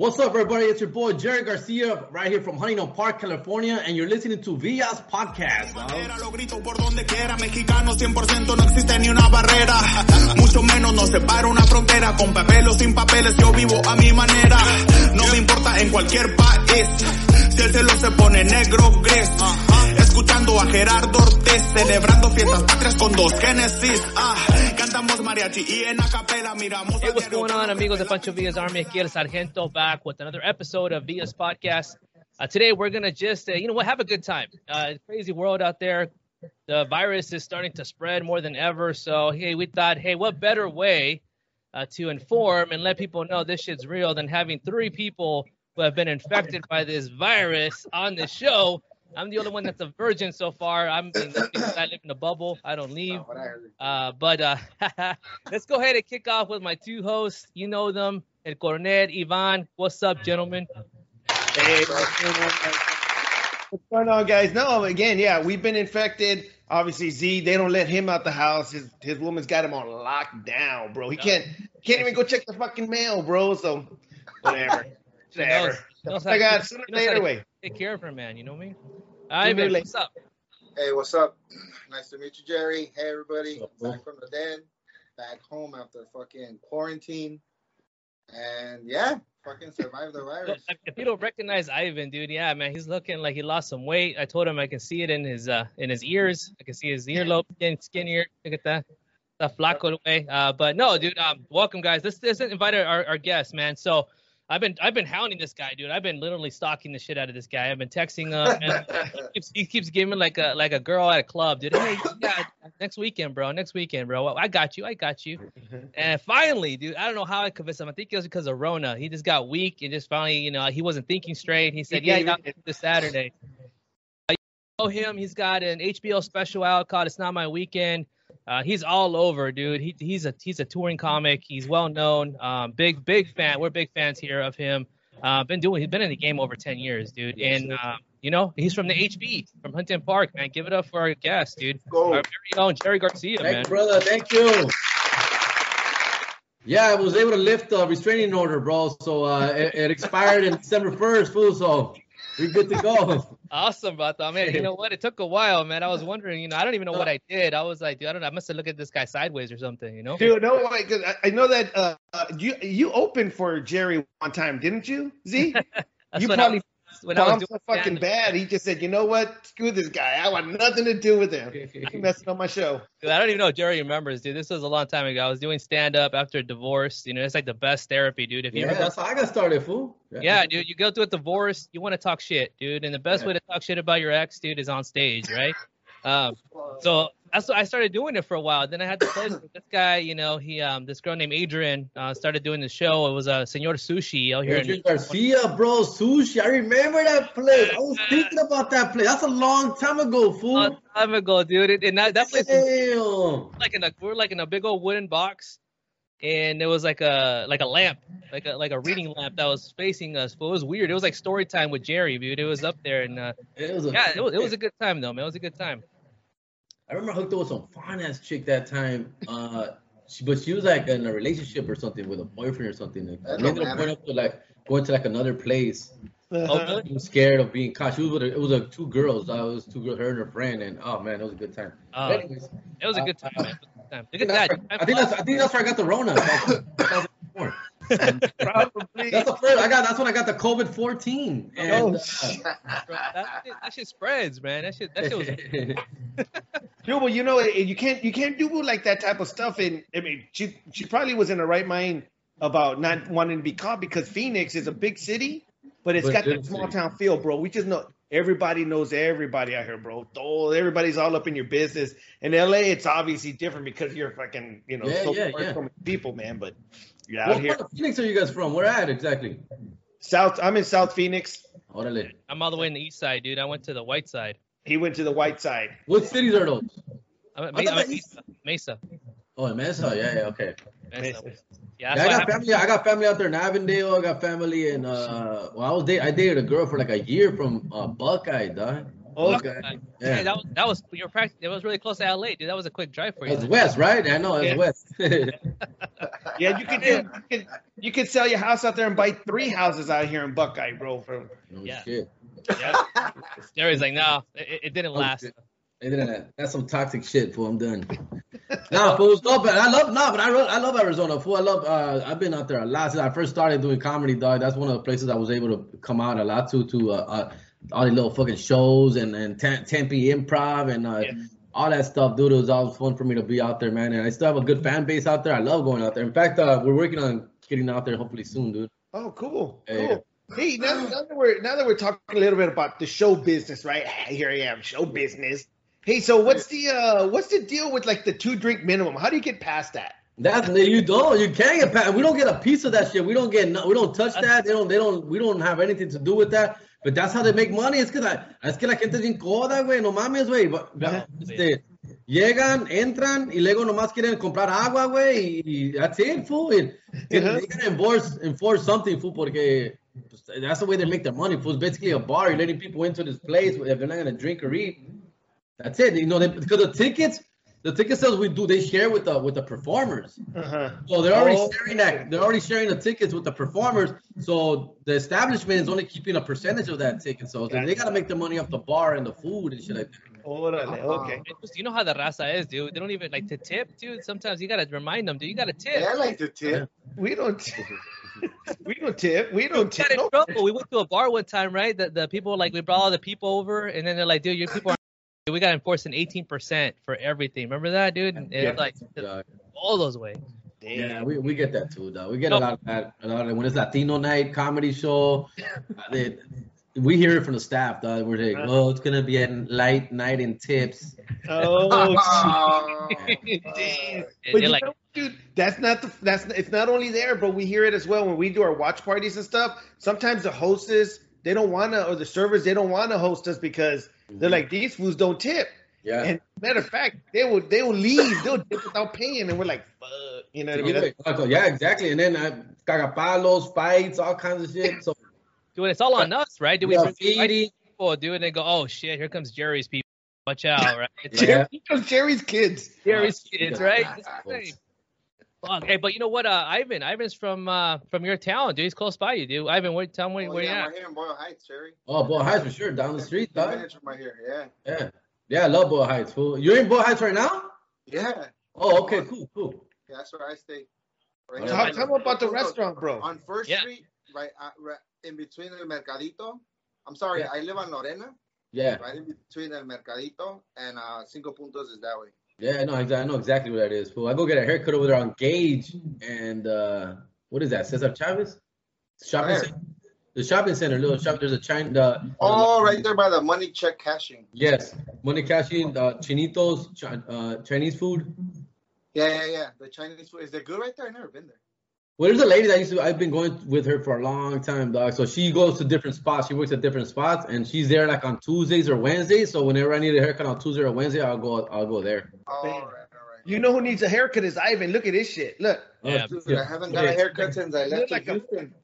What's up, everybody? It's your boy, Jerry Garcia, right here from Huntington Park, California, and you're listening to Villa's Podcast. Hey, what's going on, amigos de Pancho Villa's Army? Aquí el Sargento back with another episode of Villa's Podcast. Today we're going to just, have a good time. Crazy world out there. The virus is starting to spread more than ever. So, we thought, what better way to inform and let people know this shit's real than having three people who have been infected by this virus on the show. I'm the only one that's a virgin so far. I live in a bubble. I don't leave. But let's go ahead and kick off with my two hosts. You know them. El Cornet, Ivan, what's up, gentlemen? Hey, what's going on, guys? No, again, we've been infected. Obviously, Z, they don't let him out the house. His woman's got him on lockdown, bro. He can't even go check the fucking mail, bro. So, whatever. I got sooner or later way. Take care of her, man. You know what I mean? Ivan, what's up? Hey, what's up? Nice to meet you, Jerry. Hey, everybody. Back from the den. Back home after fucking quarantine. And fucking survive the virus. If you don't recognize Ivan, dude, man, he's looking like he lost some weight. I told him I can see it in his ears. I can see his earlobe getting skinnier. Look at that, flaco way. But no, dude, welcome, guys. This invited our guest, man. So I've been hounding this guy, dude. I've been literally stalking the shit out of this guy. I've been texting him. And he keeps giving like a girl at a club, dude. Hey, next weekend, bro. I got you. And finally, dude, I don't know how I convinced him. I think it was because of Rona. He just got weak and just finally, he wasn't thinking straight. He said, I got this Saturday. I know him. He's got an HBO special out called It's Not My Weekend. He's all over, dude. He's a touring comic. He's well known. Big fan. We're big fans here of him. He's been in the game over 10 years, dude. And he's from the HB, from Huntington Park, man. Give it up for our guest, dude. Go. Our very own Jerry Garcia, man. Thanks, brother. Thank you. Yeah, I was able to lift the restraining order, bro. So it expired in December 1st, fool. So we're good to go. Awesome, Bato. Man, you know what? It took a while, man. I was wondering, I don't even know what I did. I was like, dude, I don't know. I must have looked at this guy sideways or something, Dude, no way. Because I know that you opened for Jerry one time, didn't you, Z? You probably bombed so fucking bad. He just said, you know what? Screw this guy. I want nothing to do with him. He's messing up my show. Dude, I don't even know if Jerry remembers, dude. This was a long time ago. I was doing stand-up after a divorce. It's like the best therapy, dude. If you that's how I got started, fool. Yeah, dude, you go through a divorce, you want to talk shit, dude. And the best way to talk shit about your ex, dude, is on stage, right? So that's what I started doing it for a while. Then I had the pleasure with this guy, he this girl named Adrian started doing the show. It was Señor Sushi out here. Adrian Garcia, bro, Sushi. I remember that place. I was thinking about that place. That's a long time ago, fool. A long time ago, dude. And that place was we were like in a big old wooden box. And there was like a lamp, like a reading lamp that was facing us. But it was weird. It was like story time with Jerry, dude. It was up there, and it was a good time though, man. It was a good time. I remember I hooked up with some fine ass chick that time, but she was like in a relationship or something with a boyfriend or something. And ended up going to another place. Uh-huh. I was scared of being caught. She was it was two girls. I was two girls, her and her friend, and oh man, it was a good time. Anyways, it was a good time, man. Look at that. I think that's where I got the Rona. Probably. That's when I got the COVID-14. And that shit spreads, man. That shit was. Dude, well, you can't do like that type of stuff. And I mean, she probably was in the right mind about not wanting to be caught because Phoenix is a big city, but it's got that small town feel, bro. We just know. Everybody knows everybody out here, bro. Everybody's all up in your business. In LA, it's obviously different because you're fucking, so many people, man. But you're out here. What part of Phoenix are you guys from? Where at exactly? I'm in South Phoenix. I'm all the way in the east side, dude. I went to the white side. He went to the white side. What cities are those? I'm at Mesa. Oh, in Mesa. Yeah, okay. Mesa. Yeah, I got family out there in Avondale. I got family in I dated a girl for like a year from Buckeye, dog. Oh, Buckeye. Yeah. Hey, that was your practice. It was really close to LA, dude. That was a quick drive for you. It was west, right? I know it was west. Yeah, you could sell your house out there and buy 3 houses out here in Buckeye, bro. No shit. Yeah. Jerry's like, no, it didn't last. That's some toxic shit, fool. I'm done. Nah, fool. Stop it. I love Arizona, fool. I've been out there a lot since I first started doing comedy, dog. That's one of the places I was able to come out a lot to all these little fucking shows and Tempe Improv and all that stuff, dude. It was always fun for me to be out there, man. And I still have a good fan base out there. I love going out there. In fact, we're working on getting out there hopefully soon, dude. Oh, cool. Yeah. Cool. Hey, now that we're talking a little bit about the show business, right? Here I am, show business. Hey, so what's the deal with like the 2-drink minimum? How do you get past that? You can't get past. We don't get a piece of that shit. We don't touch that. We don't have anything to do with that. But that's how they make money. Es que la gente se incomoda, güey. No mames, güey. Llegan, entran y luego nomás quieren comprar agua, güey. Y that's it, fool. They gotta enforce something, fool, porque that's the way they make their money, fool. It's basically a bar. You're letting people into this place if they're not gonna drink or eat. That's it, you know, because the ticket sales we do, they share with the performers. Uh-huh. So they're already sharing the tickets with the performers. So the establishment is only keeping a percentage of that ticket. So they gotta make the money off the bar and the food and shit like that. Okay. You know how the raza is, dude. They don't even like to tip, dude. Sometimes you gotta remind them, dude. You gotta tip. Yeah, I like to tip. We don't tip. We don't tip. We got in trouble. We went to a bar one time, right? The people we brought all the people over, and then they're like, dude, your people are. We got enforced an 18% for everything. Remember that, dude? All those ways. Yeah, we get that too, though. We get a lot of that. A lot of when it's Latino night, comedy show. We hear it from the staff, though. We're like, well, it's gonna be a light night in tips. Oh, damn. But you know, dude, it's not only there, but we hear it as well when we do our watch parties and stuff. Sometimes the hostess, they don't wanna, or the servers, they don't wanna host us because. They're like, these fools don't tip. Yeah. And matter of fact, they will leave. They'll tip without paying. And we're like, fuck. You know what I mean? Yeah, exactly. And then cagapalos, fights, all kinds of shit. So, dude, it's all on us, right? We people, dude, and they go, oh, shit, here comes Jerry's people. Watch out, right? Here comes Jerry's kids. Jerry's kids, right? Fuck. Hey, but you know what, Ivan's from your town, dude. He's close by you, dude. Ivan, where you at? I'm right here in Boyle Heights, Jerry. Oh, Boyle Heights for sure. Down the street, dog. Right here, yeah. Yeah, I love Boyle Heights, fool. You're in Boyle Heights right now? Yeah. Oh, okay, cool. Yeah, that's where I stay. Right. Tell me about the restaurant, bro. On First Street, right in between El Mercadito. I'm sorry, I live on Lorena. Yeah. Right in between El Mercadito and Cinco Puntos is that way. Yeah, no, I know exactly where that is, fool. I go get a haircut over there on Gage and what is that? Cesar Chavez? Shopping center? The shopping center, little shop. There's a China. Oh, right there by the money check cashing. Yes, money cashing. Chinitos, Chinese food. Yeah. The Chinese food is that good right there? I've never been there. Well, there's a lady that I've been going with her for a long time, dog. So she goes to different spots. She works at different spots, and she's there like on Tuesdays or Wednesdays. So whenever I need a haircut on Tuesday or Wednesday, I'll go there. All right. You know who needs a haircut is Ivan. Look at this shit. Look. Yeah. Dude, I haven't got a haircut since I left. Dude,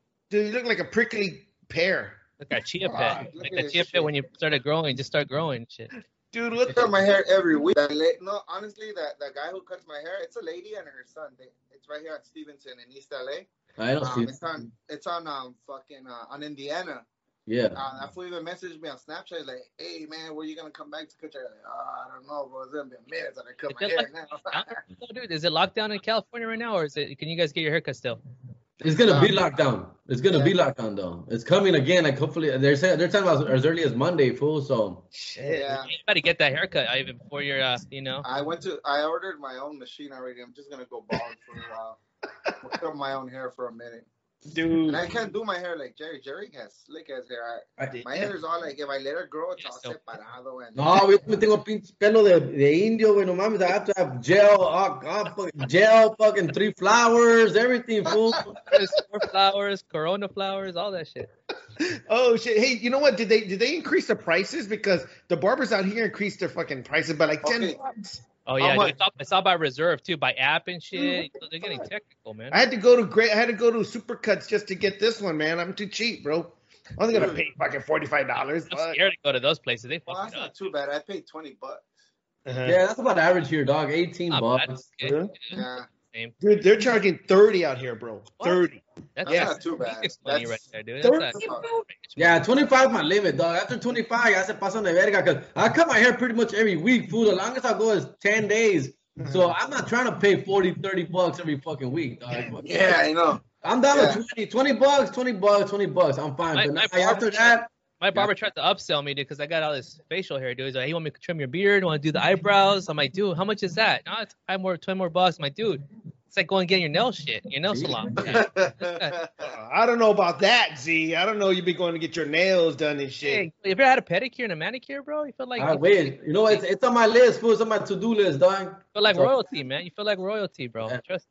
you look like a prickly pear. Look at chia pet. Like a chia pet when you started growing, just start growing shit. Dude, I cut my hair every week. No, honestly, that guy who cuts my hair, it's a lady and her son. It's right here at Stevenson in East LA. I don't see It's on Indiana. Yeah. That fool even messaged me on Snapchat. He's like, hey, man, where you going to come back to cut your hair? Like, I don't know, bro. It's going to be minutes that I cut my hair now. No, dude, is it locked down in California right now, or can you guys get your haircut still? It's going to be locked down. It's going to be locked down, though. It's coming again. Like, hopefully, they're talking about as early as Monday, fool. So, shit. Yeah. You better get that haircut, Ivan, before you're, I ordered my own machine already. I'm just going to go bald for a while. I'll cut my own hair for a minute. Dude. And I can't do my hair like Jerry. Jerry has slick ass hair. My hair is all like, if I let her grow, it's all separado. And no, we tengo pinche pelo de indio, güey. No mames, I have to have gel, fucking 3 flowers, everything, fool. 4 flowers, Corona flowers, all that shit. Oh, shit. Hey, you know what? Did they increase the prices? Because the barbers out here increased their fucking prices by like $10. Oh yeah, dude, it's all by reserve too, by app and shit. So they're getting technical, man. I had to go to Supercuts just to get this one, man. I'm too cheap, bro. I'm only gonna pay fucking $45. I'm scared to go to those places. That's not too bad. I paid $20. Uh-huh. Yeah, that's about average here, dog. $18. Yeah. name. Dude, they're charging $30 out here, bro. What? $30. That's not too bad. That's right there, dude. That's yeah, $25 my limit, dog. After $25, I said pasan de verga. Cause I cut my hair pretty much every week, fool. The longest I go is 10 days. So I'm not trying to pay $40, $30 every fucking week, dog. Yeah, I know. I'm down to 20 bucks. I'm fine. My barber tried to upsell me, dude, because I got all this facial hair, dude. He's like, "Hey, want me to trim your beard? Want to do the eyebrows?" I'm like, "Dude, how much is that?" "No, it's $20 more. I'm like, "Dude, it's like going and getting your nail shit, your nail salon." I don't know about that, Z. I don't know. You be going to get your nails done and shit. Hey, have you ever had a pedicure and a manicure, bro? You feel like you know, it's on my list, fool. It's on my to-do list, dog. Feel like royalty, man. You feel like royalty, bro. Yeah. Trust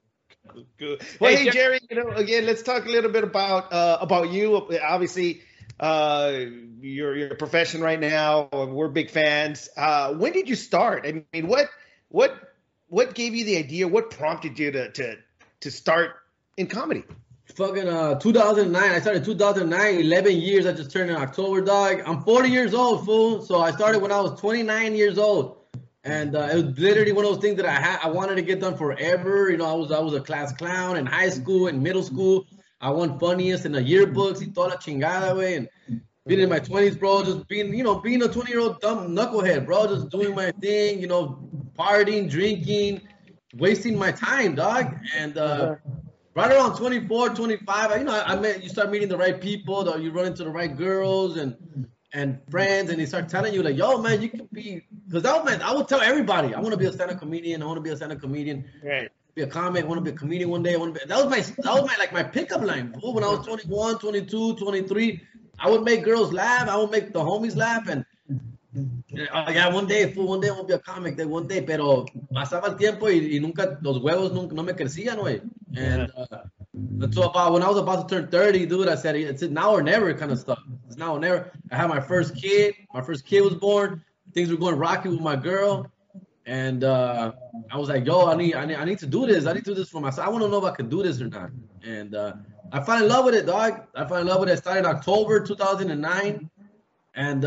me. Good. Well, hey, Jerry, you know, again, let's talk a little bit about you. Obviously, your profession right now. We're big fans. When did you start? I mean, what gave you the idea? What prompted you to start in comedy? Fucking 2009. I started 2009. 11 years. I just turned in October, dog. I'm 40 years old, fool. So I started when I was 29 years old. And it was literally one of those things that I wanted to get done forever. You know, I was a class clown in high school and middle school. I won funniest in the yearbooks y toda la chingada, way. And being in my 20s, bro, just being a 20-year-old dumb knucklehead, bro, just doing my thing, you know, partying, drinking, wasting my time, dog. And right around 24, 25, you start meeting the right people, you run into the right girls and friends, and they start telling you, like, yo, man, you can be, because I would tell everybody, I want to be a stand-up comedian, right. Be a comic, I want to be a comedian one day, that was my pickup line, bro. When I was 21, 22, 23, I would make girls laugh, I would make the homies laugh, and, one day I won't be a comic, pero pasaba el tiempo y nunca, los huevos no me crecían, güey. And so when I was about to turn 30, dude, I said, it's now or never kind of stuff. It's now or never. I had my first kid. My first kid was born. Things were going rocky with my girl. And I was like, yo, I need to do this. I need to do this for myself. I want to know if I can do this or not. And I fell in love with it, dog. I started October 2009. And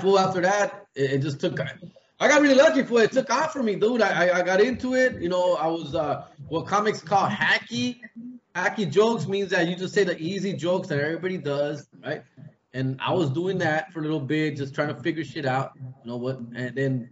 fool, after that, it just took – I got really lucky for it. It took off for me, dude. I got into it. You know, I was what comics call hacky. Hacky jokes means that you just say the easy jokes that everybody does, right? And I was doing that for a little bit, just trying to figure shit out. You know what? And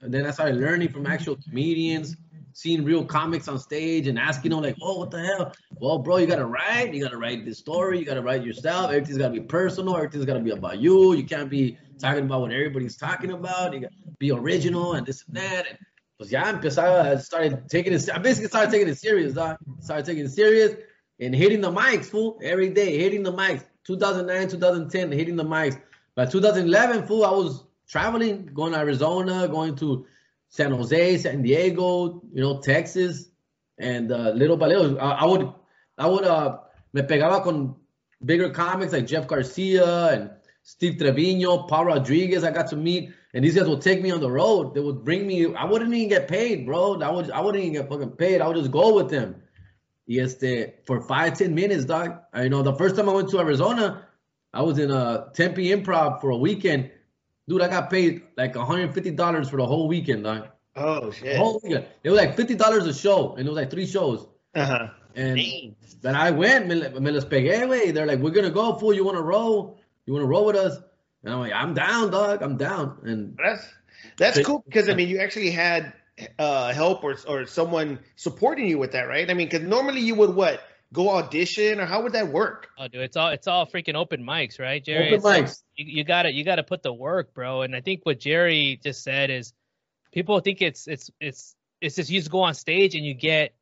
then I started learning from actual comedians, seeing real comics on stage and asking them, like, oh, what the hell? Well, bro, you got to write. You got to write this story. You got to write yourself. Everything's got to be personal. Everything's got to be about you. You can't be talking about what everybody's talking about. You got to be original and this and that. And pues ya empezaba, I basically started taking it serious, dog. Started taking it serious and hitting the mics, fool. Every day, hitting the mics. 2009, 2010, hitting the mics. By 2011, fool, I was traveling, going to Arizona, going to San Jose, San Diego, you know, Texas, and little by little, I would me pegaba con bigger comics like Jeff Garcia and Steve Trevino, Paul Rodriguez. I got to meet, and these guys would take me on the road. They would bring me. I wouldn't even get paid, bro. I wouldn't even get fucking paid. I would just go with them. For 5-10 minutes, dog. The first time I went to Arizona, I was in a Tempe Improv for a weekend. Dude, I got paid like $150 for the whole weekend, dog. Oh, shit. The whole weekend. It was like $50 a show, and it was like 3 shows. Uh-huh. And then I went, me les pegué, güey. They're like, we're going to go, fool. You want to roll? You want to roll with us? And I'm like, I'm down, dog. I'm down. And that's cool because, I mean, you actually had help or someone supporting you with that, right? I mean, because normally you would what? Go audition, or how would that work? Oh, dude, it's all freaking open mics, right, Jerry? Open mics. You gotta put the work, bro. And I think what Jerry just said is, people think it's just you just go on stage and you get,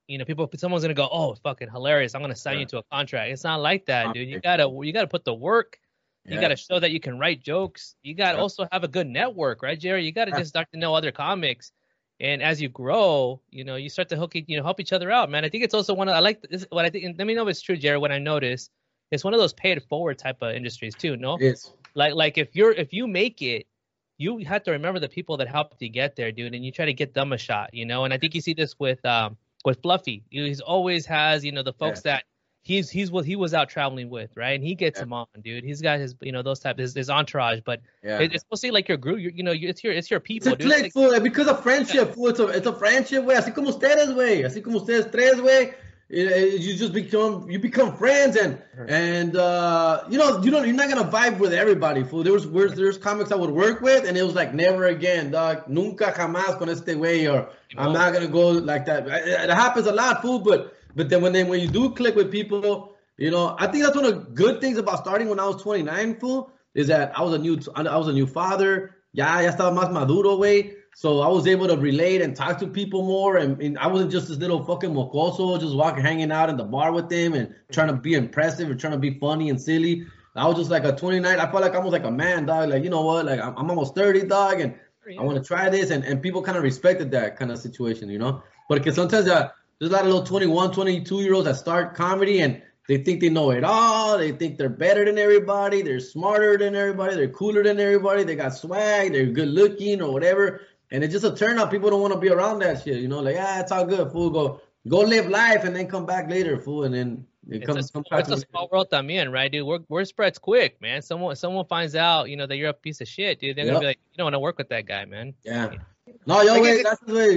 someone's gonna go, oh, fucking hilarious, I'm gonna sign you to a contract. It's not like that, dude. You gotta put the work. You gotta show that you can write jokes. You gotta also have a good network, right, Jerry? You gotta just start to know other comics. And as you grow, you start to help each other out, man. I think it's also one of let me know if it's true, Jerry. What I noticed, it's one of those pay it forward type of industries too. No, yes. Like if you make it, you have to remember the people that helped you get there, dude, and you try to get them a shot. And I think you see this with Fluffy. He always has the folks that he's what he was out traveling with, right? And he gets him on, dude. He's got his, you know, those type, his entourage, but it's mostly like your group, you know, it's your people. It's a clique, fool, because of friendship, fool. It's a friendship, güey. Así como ustedes, güey. Así como ustedes tres, güey. You just become friends, and you're not gonna vibe with everybody, fool. There's comics I would work with, and it was like never again, dog. Nunca jamás con este güey, or I'm not gonna go like that. It happens a lot, fool, but then when you do click with people, you know, I think that's one of the good things about starting when I was 29, fool, is that I was a new father. Ya estaba más maduro, güey. So I was able to relate and talk to people more, and I wasn't just this little fucking mocoso just walking, hanging out in the bar with them and trying to be impressive and trying to be funny and silly. I was just like a 29. I felt like I was like a man, dog. Like, you know what? Like I'm almost 30, dog, and I want to try this. And people kind of respected that kind of situation, you know. But because sometimes there's a lot of little 21, 22-year-olds that start comedy and they think they know it all. They think they're better than everybody. They're smarter than everybody. They're cooler than everybody. They got swag. They're good looking or whatever. And it's just a turn off. People don't want to be around that shit, you know. Like, it's all good, fool. Go live life and then come back later, fool. And then it's a small world I'm in, right, dude? Word spreads quick, man. Someone finds out, you know, that you're a piece of shit, dude. They're gonna be like, you don't want to work with that guy, man. Yeah. No, yo, güey.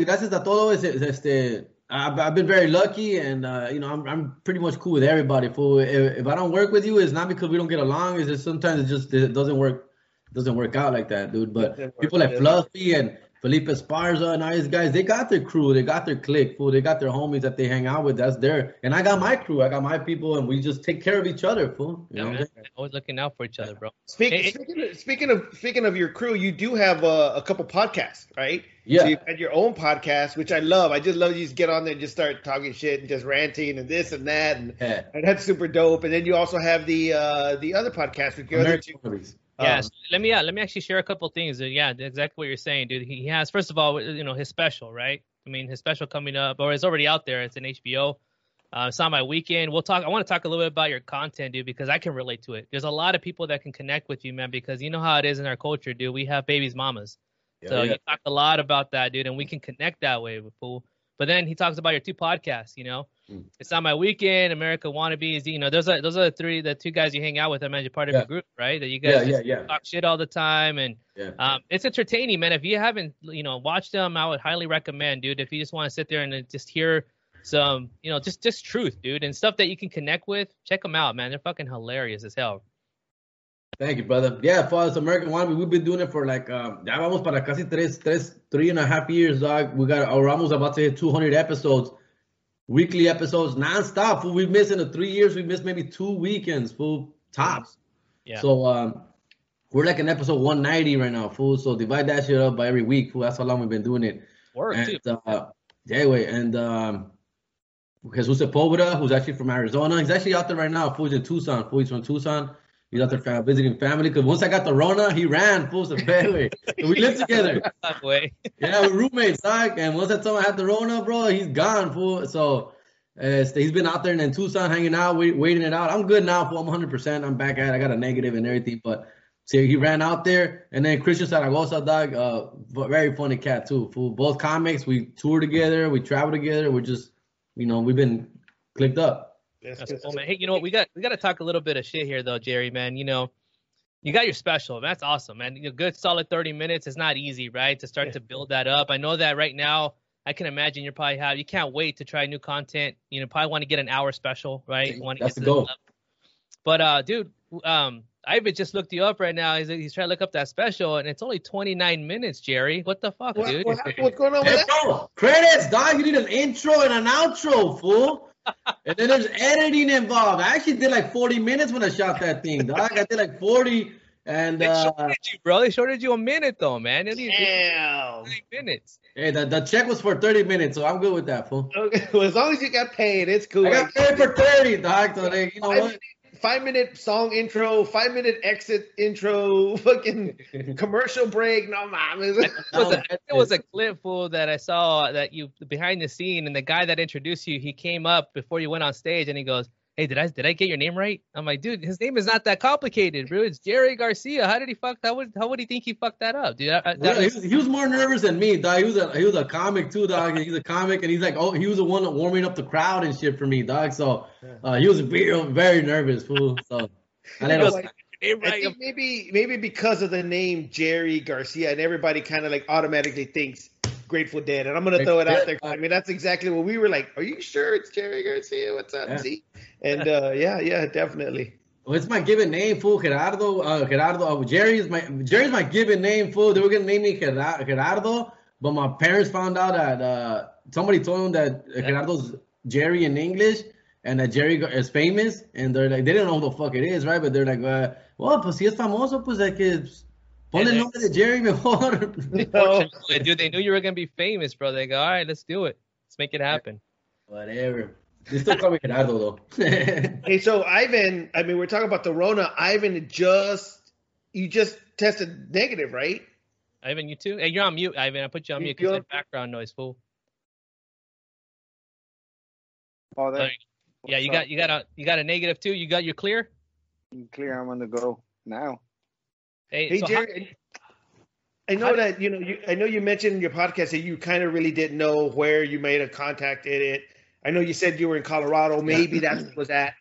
Gracias a todo. I've been very lucky, and you know, I'm pretty much cool with everybody, fool. If I don't work with you, it's not because we don't get along. It's just sometimes it doesn't work out like that, dude. But people like Fluffy and Felipe Esparza and all these guys, they got their crew. They got their clique, fool. They got their homies that they hang out with. That's their – and I got my crew. I got my people, and we just take care of each other, fool. You know? Man. Always looking out for each other, bro. Speaking of your crew, you do have a couple podcasts, right? Yeah. So you've had your own podcast, which I love. I just love you just get on there and just start talking shit and just ranting and this and that. And that's super dope. And then you also have the other podcast with your American other two movies. Yeah, so let me actually share a couple things. Yeah, exactly what you're saying, dude. He has, first of all, you know, his special, right? I mean, his special coming up, or it's already out there. It's an HBO. It's Not My Weekend. I want to talk a little bit about your content, dude, because I can relate to it. There's a lot of people that can connect with you, man, because you know how it is in our culture, dude. We have babies, mamas. You talk a lot about that, dude, and we can connect that way, fool. But then he talks about your two podcasts, you know. It's Not My Weekend, America Wannabes. You know, those are the two guys you hang out with. I mean, you're part of your group, right? That you guys talk shit all the time, and it's entertaining, man. If you haven't, you know, watched them, I would highly recommend, dude. If you just want to sit there and just hear some, you know, just truth, dude, and stuff that you can connect with, check them out, man. They're fucking hilarious as hell. Thank you, brother. Yeah, for us, American Wannabes, we've been doing it for like, ya vamos para casi three and a half years, dog. We're almost about to hit 200 episodes, weekly episodes, nonstop. Fool. We've missed in the 3 years, we missed maybe 2 weekends, fool, tops. Yeah. So we're like an episode 190 right now, fool. So divide that shit up by every week, fool. That's how long we've been doing it. Work, too. Anyway, and Jesus Sepulveda, who's actually from Arizona. He's actually out there right now, fool. He's in Tucson, fool. He's from Tucson. He's out there visiting family, because once I got the Rona, he ran, fool, to Fairway. So we lived together. Yeah, we're roommates, dog. And once that time I had the Rona, bro, he's gone, fool. So he's been out there in Tucson hanging out, waiting it out. I'm good now, fool. I'm 100%. I'm back at it. I got a negative and everything. But see, he ran out there. And then Christian Zaragoza, dog, very funny cat, too, fool. Both comics, we tour together. We travel together. We're just, you know, we've been clicked up. That's cool, man. Hey, you know what? We got to talk a little bit of shit here, though, Jerry, man. You know, you got your special. That's awesome, man. A good solid 30 minutes is not easy, right, to start to build that up. I know that right now, I can imagine you probably have – you can't wait to try new content. You know, probably want to get an hour special, right? You want to get to the goal. But, dude, Ivan just looked you up right now. He's trying to look up that special, and it's only 29 minutes, Jerry. What the fuck, dude? What's going on with that? Credits, dog. You need an intro and an outro, fool. And then there's editing involved. I actually did like 40 minutes when I shot that thing, dog. I did like 40, and they shorted you a minute though, man. Damn. 3 minutes. Hey, the check was for 30 minutes, so I'm good with that, fool. Okay. Well, as long as you got paid, it's cool. I got paid for 30, dog. So they, you know what? 5 minute song intro, 5 minute exit intro, fucking commercial break. No, man. It was a clip, fool, that I saw that you behind the scene, and the guy that introduced you, he came up before you went on stage and he goes, hey, did I get your name right? I'm like, dude, his name is not that complicated, bro. It's Jerry Garcia. How did he fuck? How would he think he fucked that up, dude? He was more nervous than me, dog. He was a comic too, dog. He's a comic, and he's like, oh, he was the one warming up the crowd and shit for me, dog. So he was very nervous, fool. So I think maybe because of the name Jerry Garcia, and everybody kind of like automatically thinks Grateful Dead, and I'm gonna throw it out there. I mean, that's exactly what we were like. Are you sure it's Jerry Garcia? What's up, Z? And yeah, definitely. Well, it's my given name, fool. Gerardo. Gerardo. Jerry's my given name, fool. They were gonna name me Gerardo, but my parents found out that somebody told them that Gerardo's Jerry in English, and that Jerry is famous, and they're like, they didn't know who the fuck it is, right? But they're like, well, pues si es famoso, pues like it's. Ponle el nombre de Jerry mejor. No. Dude, they knew you were going to be famous, bro. They go, all right, let's do it. Let's make it happen. Whatever. They still call me Gerardo, though. Hey, so Ivan, I mean, we're talking about the Rona. Ivan, you just tested negative, right? Ivan, you too? Hey, you're on mute, Ivan. I put you on mute because of background noise, fool. Oh, that. Yeah, you got a negative too. You got your clear? I'm clear. I'm on the go now. Hey, so Jerry, I know that I know you mentioned in your podcast that you kind of really didn't know where you made a contact in it. I know you said you were in Colorado. Maybe that was that.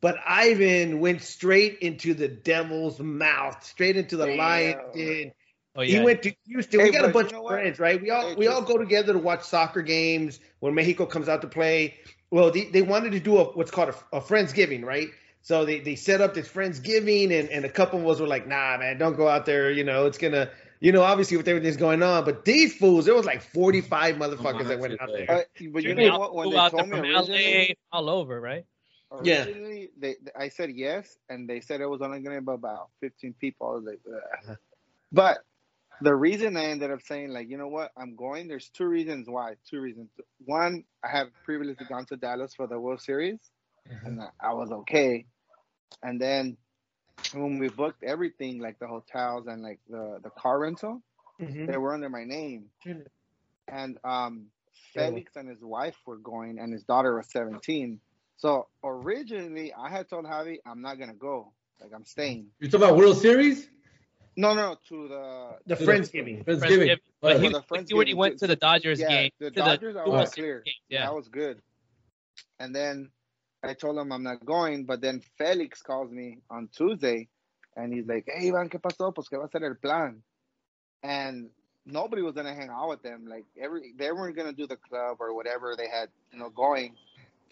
But Ivan went straight into the devil's mouth, straight into the lion's den. Oh, yeah. He went to Houston. Hey, we got a bunch of friends, right? We all go together to watch soccer games when Mexico comes out to play. Well, they wanted to do what's called a Friendsgiving, right? So they set up this Friendsgiving, and a couple of us were like, nah, man, don't go out there. It's going to, obviously with everything's going on. But these fools, there was like 45 motherfuckers that went out there. But you know what? When they told me originally, LA, all over, right? Originally, I said yes, and they said it was only going to be about 15 people. I was like, ugh. But the reason I ended up saying, like, you know what? I'm going. There's two reasons why. One, I have previously gone to Dallas for the World Series. And I was okay. And then when we booked everything, like the hotels and like the car rental, they were under my name. And Felix and his wife were going, and his daughter was 17. So originally, I had told Javi, I'm not going to go. Like, I'm staying. You're talking about World Series? No, to the Friendsgiving. Friendsgiving. But he already went to the Dodgers game. The Dodgers, I was clear. Yeah. That was good. And then I told him I'm not going, but then Felix calls me on Tuesday, and he's like, hey, Ivan, ¿qué pasó? Pues, ¿qué va a ser el plan? And nobody was going to hang out with them. Like, they weren't going to do the club or whatever they had, going.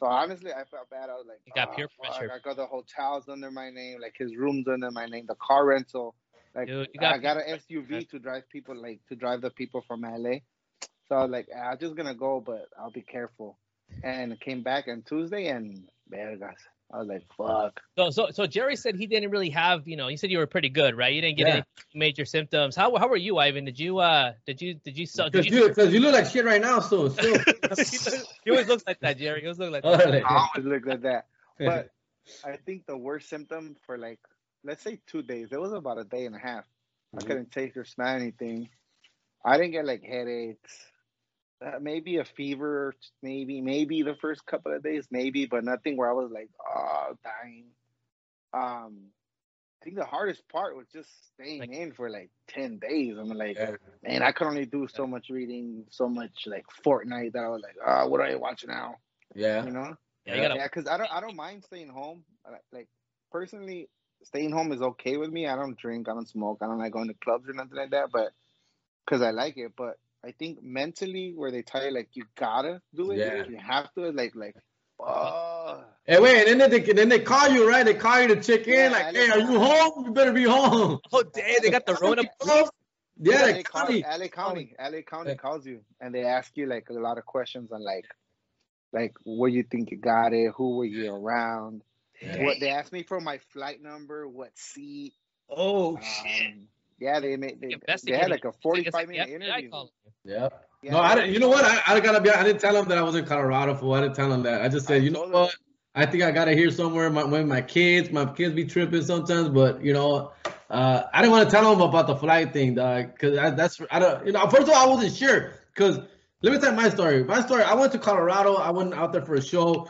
So, honestly, I felt bad. I was like, I got the hotels under my name, like, his room's under my name, the car rental. Like, dude, I got an SUV to drive people, like, to drive the people from LA. So, I was like, I'm just going to go, but I'll be careful. And came back on Tuesday, and Vargas. I was like, fuck. So Jerry said he didn't really have, he said you were pretty good, right? You didn't get any major symptoms. How were you, Ivan? Did you suck? Because you look like shit right now, so still. He always looks like that, Jerry. He always looks like that. I always look like that. But I think the worst symptom for like, let's say 2 days. It was about a day and a half. I couldn't taste or smell anything. I didn't get like headaches. Maybe a fever, maybe the first couple of days, maybe, but nothing where I was like, oh, dying. I think the hardest part was just staying in for like 10 days. I'm like, man, I could only do so much reading, so much like Fortnite that I was like, oh, what do I watch now? Yeah. Because I don't mind staying home. Like, personally, staying home is okay with me. I don't drink, I don't smoke, I don't like going to clubs or nothing like that, but because I like it, but I think mentally, where they tell you like you gotta do it, you have to, like, oh. Hey, wait, and then they call you, right? They call you to check in, like, hey, are you home? You better be home. Oh, damn, they got the Rona. Yeah, LA County calls you, and they ask you like a lot of questions on like where you think you got it, who were you around? Yeah. What they asked me for my flight number, what seat? Oh shit. Yeah, they had like a 45-minute interview. Yeah. No, I didn't. You know what? I gotta be. I didn't tell them that I was in Colorado. I didn't tell them that. I just said, what? I think I gotta hear somewhere. My kids be tripping sometimes, but I didn't want to tell them about the flight thing, dog, because First of all, I wasn't sure. Because let me tell you my story. I went to Colorado. I went out there for a show.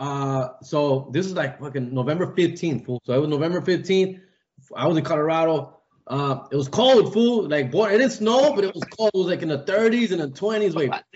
So this is like fucking November 15th, fool. So it was November 15th. I was in Colorado. It was cold, fool. Like, boy, it didn't snow, but it was cold. It was like in the 30s and the 20s. Wait, that's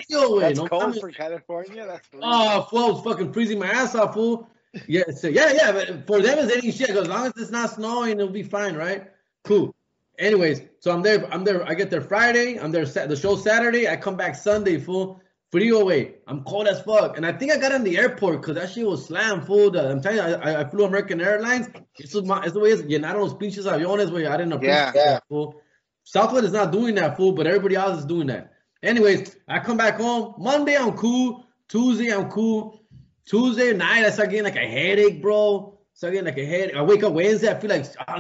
cold for California? That's cold. Oh, fool, I was fucking freezing my ass off, fool. Yeah, so, yeah, but for them, it's any shit. As long as it's not snowing, it'll be fine, right? Cool. Anyways, so I'm there. I get there Friday. I'm there. The show Saturday. I come back Sunday, fool. Frio way. I'm cold as fuck. And I think I got in the airport because that shit was slammed, fool. I'm telling you, I flew American Airlines. It's the way it's llenaron pinches aviones, way. I didn't appreciate that, fool. Southwood is not doing that, fool, but everybody else is doing that. Anyways, I come back home. Monday, I'm cool. Tuesday, I'm cool. Tuesday night, I start getting like a headache, bro. I wake up Wednesday, I feel like, ha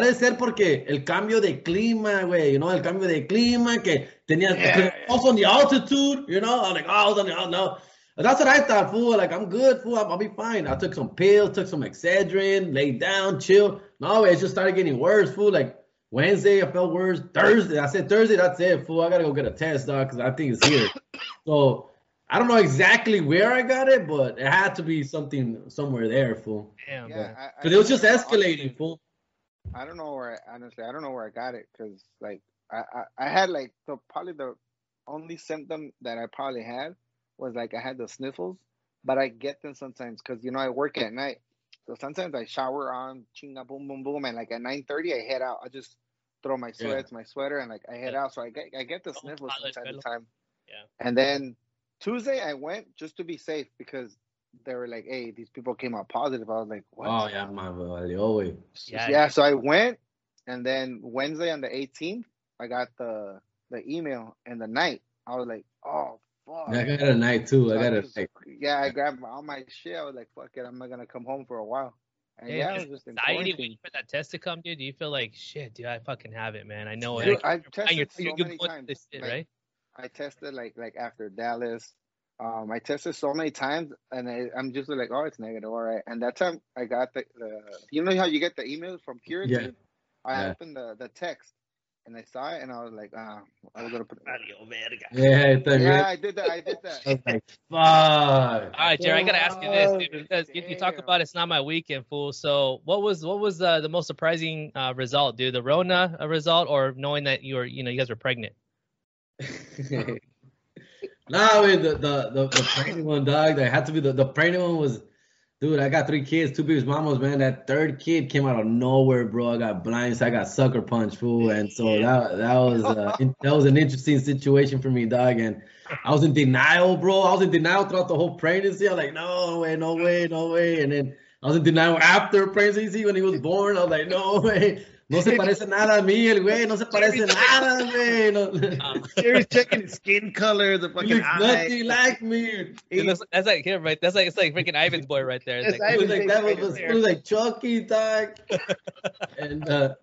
de ser porque el cambio de clima, güey, you know, el cambio de clima que tenía, also on the altitude, you know, I'm like, I was on the altitude, no. That's what I thought, fool, like, I'm good, fool, I'll be fine. I took some pills, took some Excedrin, laid down, chill. No, it just started getting worse, fool, like, Wednesday, I felt worse. Thursday, that's it, fool, I gotta go get a test, dog, because I think it's here. So, I don't know exactly where I got it, but it had to be somewhere there, fool. Damn, yeah, because it was just escalating, fool. I don't know where I got it, because like I had like probably the only symptom that I probably had was like I had the sniffles, but I get them sometimes because you know I work at night, so sometimes I shower on, chinga, boom, boom, boom, and like at 9:30 I head out. I just throw my sweats, my sweater, and like I head out, so I get the sniffles from time to time. Yeah, and then. Tuesday, I went just to be safe because they were like, hey, these people came out positive. I was like, what? Oh, yeah, so I went, and then Wednesday on the 18th, I got the email, and the night, I was like, oh, fuck. Yeah, I got a night, too. I grabbed all my shit. I was like, fuck it, I'm not going to come home for a while. And yeah, I was just anxiety when you put that test to come, dude. Do you feel like, shit, dude, I fucking have it, man. I know it. I've tested so many times. This shit, like, right? I tested like after Dallas. I tested so many times, and I'm just like, oh, it's negative, all right. And that time I got the you know how you get the emails from Purity? Yeah. I opened the text, and I saw it, and I was like, I was gonna put. I did that. I was like, fuck. All right, Jerry, I gotta ask you this, dude, because you talk about It's Not My Weekend, fool. So what was the most surprising result, dude? The Rona result, or knowing that you guys were pregnant? Nah, wait, the pregnant one, dog. That had to be the pregnant one was, dude. I got 3 kids, 2 biggest mamas, man. That third kid came out of nowhere, bro. I got blindsided, I got sucker punched, fool, and so that was an interesting situation for me, dog. And I was in denial, bro. I was in denial throughout the whole pregnancy. I'm like, no way, and then I was in denial after pregnancy when he was born. I was like, no way. No se parece nada a mí, el güey. No se parece nada, güey. Jerry's checking his skin color, the fucking eye. Nothing like me. That's like him, right? That's like it's like freaking Ivan's boy right there. It's like, it was like Chucky, dog. And so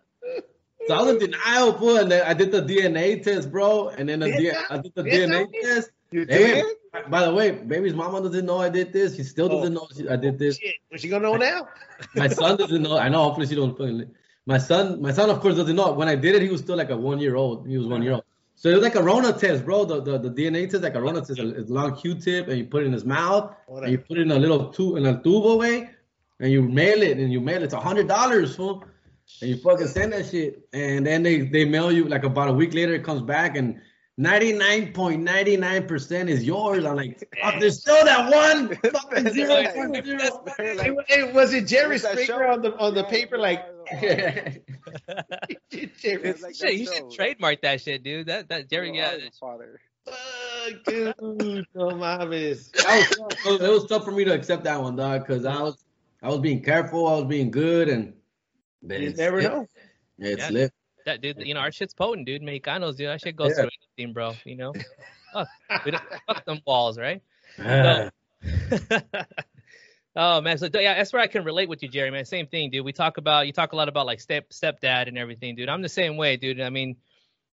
I was in denial, fool. And then I did the DNA test, bro. And then I did the DNA test. You did? By the way, baby's mama doesn't know I did this. She still doesn't know I did this. Shit. What's she gonna know now? My son doesn't know. I know. Hopefully, she don't fucking. My son, of course, doesn't know. When I did it, he was still like a 1-year-old. He was 1 year old. So it was like a Rona test, bro. The DNA test, like a Rona test. It's a long Q-tip, and you put it in his mouth, and you put it in a little tubo way, and you mail it, It's $100, fool. And you fucking send that shit. And then they mail you, like about a week later, it comes back, and 99.99% is yours. I'm like, oh, there's still that one. Was it Jerry's finger on the paper? Like, Jerry, like shit, you should trademark that shit, dude. That Jerry, father. Fuck, dude, no mames. It was tough for me to accept that one, dog, because I was being careful, I was being good, and you never know. It's lit. That dude, you know, our shit's potent, dude. Mexicanos, dude, that shit goes through anything, bro. You know, fuck them balls, right? So, oh man, so yeah, that's where I can relate with you, Jerry. Man, same thing, dude. You talk a lot about like stepdad and everything, dude. I'm the same way, dude. I mean,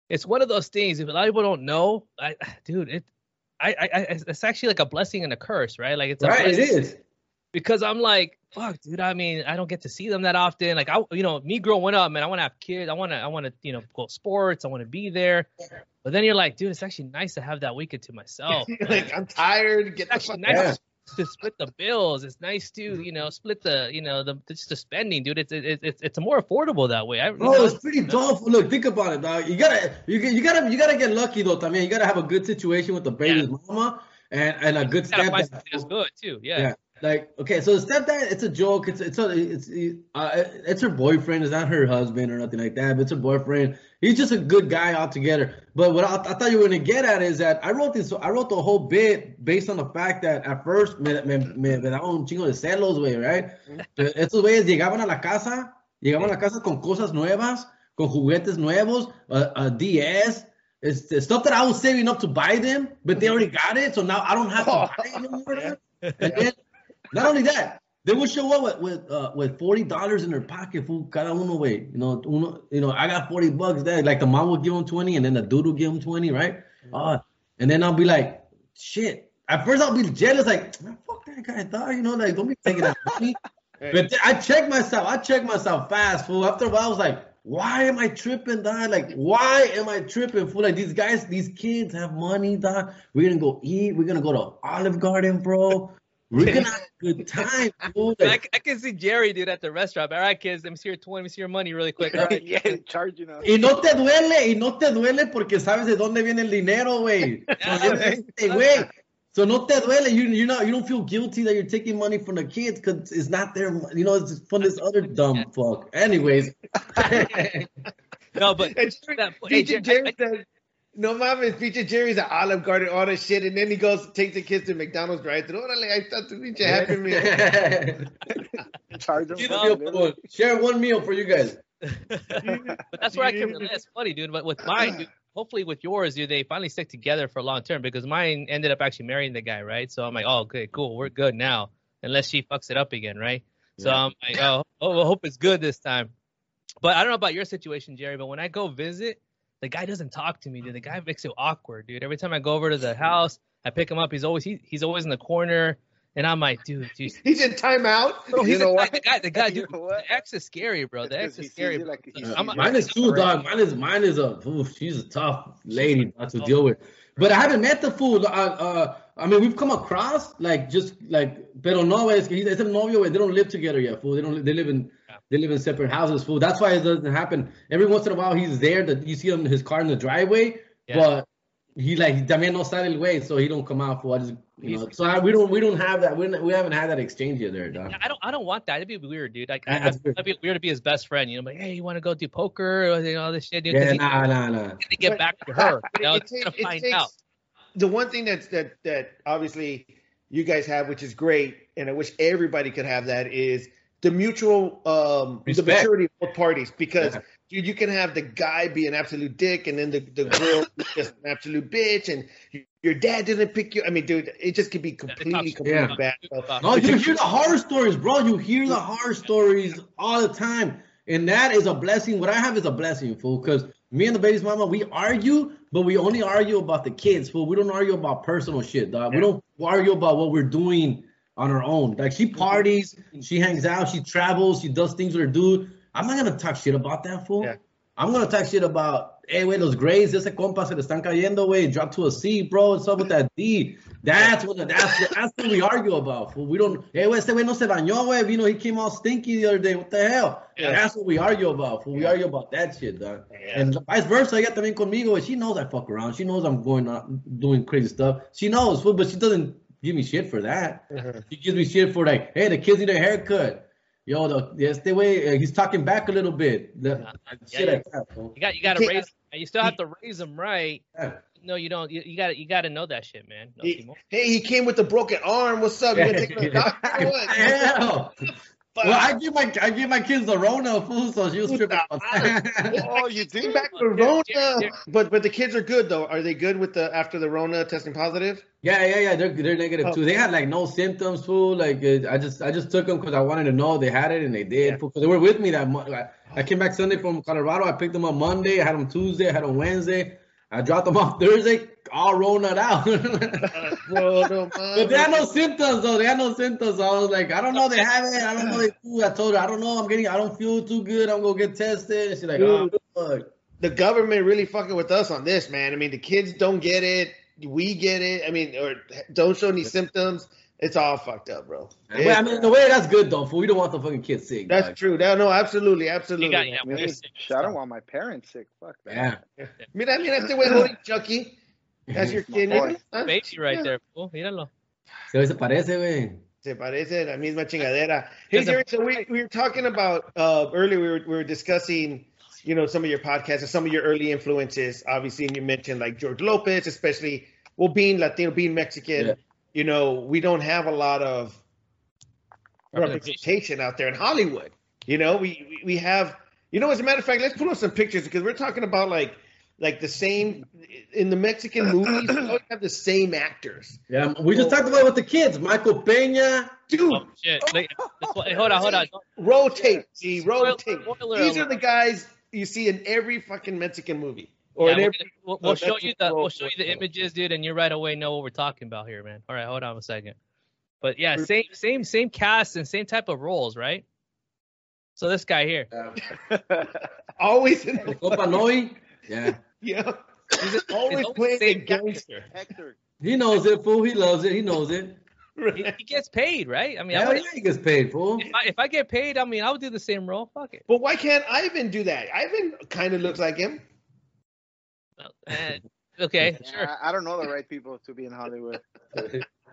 it's one of those things. If a lot of people don't know, it's actually like a blessing and a curse, right? Like it is. Because I'm like, fuck, dude. I mean, I don't get to see them that often. Like, me growing up, man, I want to have kids. I want to, you know, go sports. I want to be there. But then you're like, dude, it's actually nice to have that weekend to myself. Like, I'm tired. Get the fuck out. Nice to split the bills. It's nice to, you know, split the, you know, the just the spending, dude. It's more affordable that way. It's pretty dope. Look, think about it, dog. You gotta get lucky though. I mean, you gotta have a good situation with the baby's mama and a good stepdad. That's good too. Yeah. Like, okay, so the stepdad, it's a joke. It's her boyfriend. It's not her husband or nothing like that, but it's her boyfriend. He's just a good guy altogether. But what I thought you were going to get at is that I wrote the whole bit based on the fact that at first me daba un chingo de celos, güey, right? Estos güeyes llegaban a la casa con cosas nuevas, con juguetes nuevos, a DS. It's stuff that I was saving up to buy them, but they already got it, so now I don't have to buy it anymore. And then, not only that, they would show up with $40 in their pocket, fool. Cada uno, way. You know, I got $40 there. Like the mom would give them 20, and then the dude would give them 20, right? And then I'll be like, shit. At first, I'll be jealous, like, man, fuck that guy, dog. You know, like, don't be taking that money. Hey. But I checked myself fast, fool. After a while, I was like, why am I tripping, dog? Like, why am I tripping, fool? Like, these kids have money, dog. We're gonna go eat. We're gonna go to Olive Garden, bro. We're going to have a good time, dude. I can see Jerry, dude, at the restaurant. All right, kids, let me see your 20, let me see your money really quick. All right. Yeah, charging us. Y no te duele porque sabes de dónde viene el dinero, güey. So no te duele. You don't feel guilty that you're taking money from the kids because it's not their money. You know, it's from this other dumb fuck. Anyways. No, but Jerry said, no mames, pinche Jerry's at Olive Garden, all that shit, and then he goes, takes the kids to McDonald's drive-thru. Orale, I thought to pinche happy meal. Charge them. Share one meal for you guys. But that's where I came to the last funny, dude. But with mine, dude, hopefully with yours, dude, they finally stick together for long term because mine ended up actually marrying the guy, right? So I'm like, oh, okay, cool, we're good now, unless she fucks it up again, right? Yeah. So I'm like, oh, I hope it's good this time. But I don't know about your situation, Jerry, but when I go visit, the guy doesn't talk to me, dude. The guy makes it awkward, dude. Every time I go over to the house, I pick him up. He's always in the corner, and I'm like, dude. He's in timeout. No, he's in timeout. The guy, dude. The ex is scary, bro. The ex is scary. Like, mine is too, dog. Mine is she's a tough lady to deal with. But I haven't met the fool. I mean, we've come across pero no, it's a novio. They don't live together yet, fool. They live in separate houses, fool. That's why it doesn't happen. Every once in a while, he's there. You see him in his car in the driveway, but he también no sale el güey, so he don't come out, fool. We don't have that. We haven't had that exchange yet there, dog. I don't want that. It'd be weird, dude. Like, it'd be weird to be his best friend. You know, like, hey, you want to go do poker or, you know, all this shit, dude? Yeah, nah. To get back to her, you know, to find out. The one thing that obviously you guys have, which is great, and I wish everybody could have that, is the mutual respect. The maturity of both parties. Because dude, you can have the guy be an absolute dick, and then the girl be just an absolute bitch, and your dad didn't pick you. I mean, dude, it just could be completely bad. No, you hear the horror stories, bro. You hear the horror stories all the time, and that is a blessing. What I have is a blessing, fool, because me and the baby's mama, we argue, but we only argue about the kids, fool. We don't argue about personal shit, dog. We don't argue about what we're doing on her own. Like, she parties, she hangs out, she travels, she does things with her dude. I'm not going to talk shit about that, fool. Yeah. I'm going to talk shit about, hey, wey, los Grays, ese compa se le están cayendo, wey, drop to a C, bro. What's up with that D? That's what we argue about, fool. We don't, hey, wey, ese wey no se bañó, wey. You know, he came all stinky the other day. What the hell? Yeah. That's what we argue about, fool. We argue about that shit, dog. Yeah. And vice versa, ella también conmigo. She knows I fuck around. She knows I'm going out doing crazy stuff. She knows, fool, but she doesn't give me shit for that. She gives me shit for, like, hey, the kids need a haircut. Yo, the way he's talking back a little bit. You gotta raise. You still have to raise him right. Yeah. No, you don't. You gotta know that shit, man. No, he came with a broken arm. What's up? You take him to hell. Well, I give my kids the Rona, fool, so she was tripping out. Oh, you do back the Rona. Yeah. But the kids are good though. Are they good with the after the Rona testing positive? Yeah. They're negative too. They had like no symptoms, fool. Like I just took them because I wanted to know they had it, and they did. Yeah. Fool, cause they were with me that month. I came back Sunday from Colorado. I picked them up Monday. I had them Tuesday. I had them Wednesday. I dropped them off Thursday, all Rona'd out. But they had no symptoms, though. They had no symptoms. I was like, I don't know, they have it. I don't know they do. I told her, I don't feel too good. I'm going to get tested. She's like, dude, oh, fuck. The government really fucking with us on this, man. I mean, the kids don't get it. We get it. I mean, or don't show any symptoms. It's all fucked up, bro. Well, I mean, in a way, that's good, though, fool. We don't want the fucking kids sick. That's true. No, absolutely, absolutely. I don't want my parents sick. Fuck that. Yeah. Mira, este güey, holding Chucky. That's your kid, huh? Baby right there, fool. Míralo. Se parece, güey. Se parece la misma chingadera. Hey, Jerry, so we were talking about, earlier, we were discussing, you know, some of your podcasts and some of your early influences, obviously, and you mentioned, like, George Lopez, especially, well, being Latino, being Mexican, yeah. You know, we don't have a lot of representation out there in Hollywood. You know, we have, you know, as a matter of fact, let's pull up some pictures because we're talking about like the same in the Mexican movies. We always have the same actors. Yeah, we just talked about it with the kids, Michael Peña. Dude, oh, shit. Hold on. Rotate, see, rotate. These are the guys you see in every fucking Mexican movie. Or yeah, we'll show you the images, dude, and you right away know what we're talking about here, man. All right, hold on a second. But yeah, same cast and same type of roles, right? So this guy here, always in the Copa yeah, always playing the gangster. He knows it, fool. He loves it. He knows it. He gets paid, right? I mean, he gets paid, fool. If I get paid, I mean, I would do the same role. Fuck it. But why can't Ivan do that? Ivan kind of looks like him. Okay, yeah, sure. I don't know the right people to be in Hollywood. All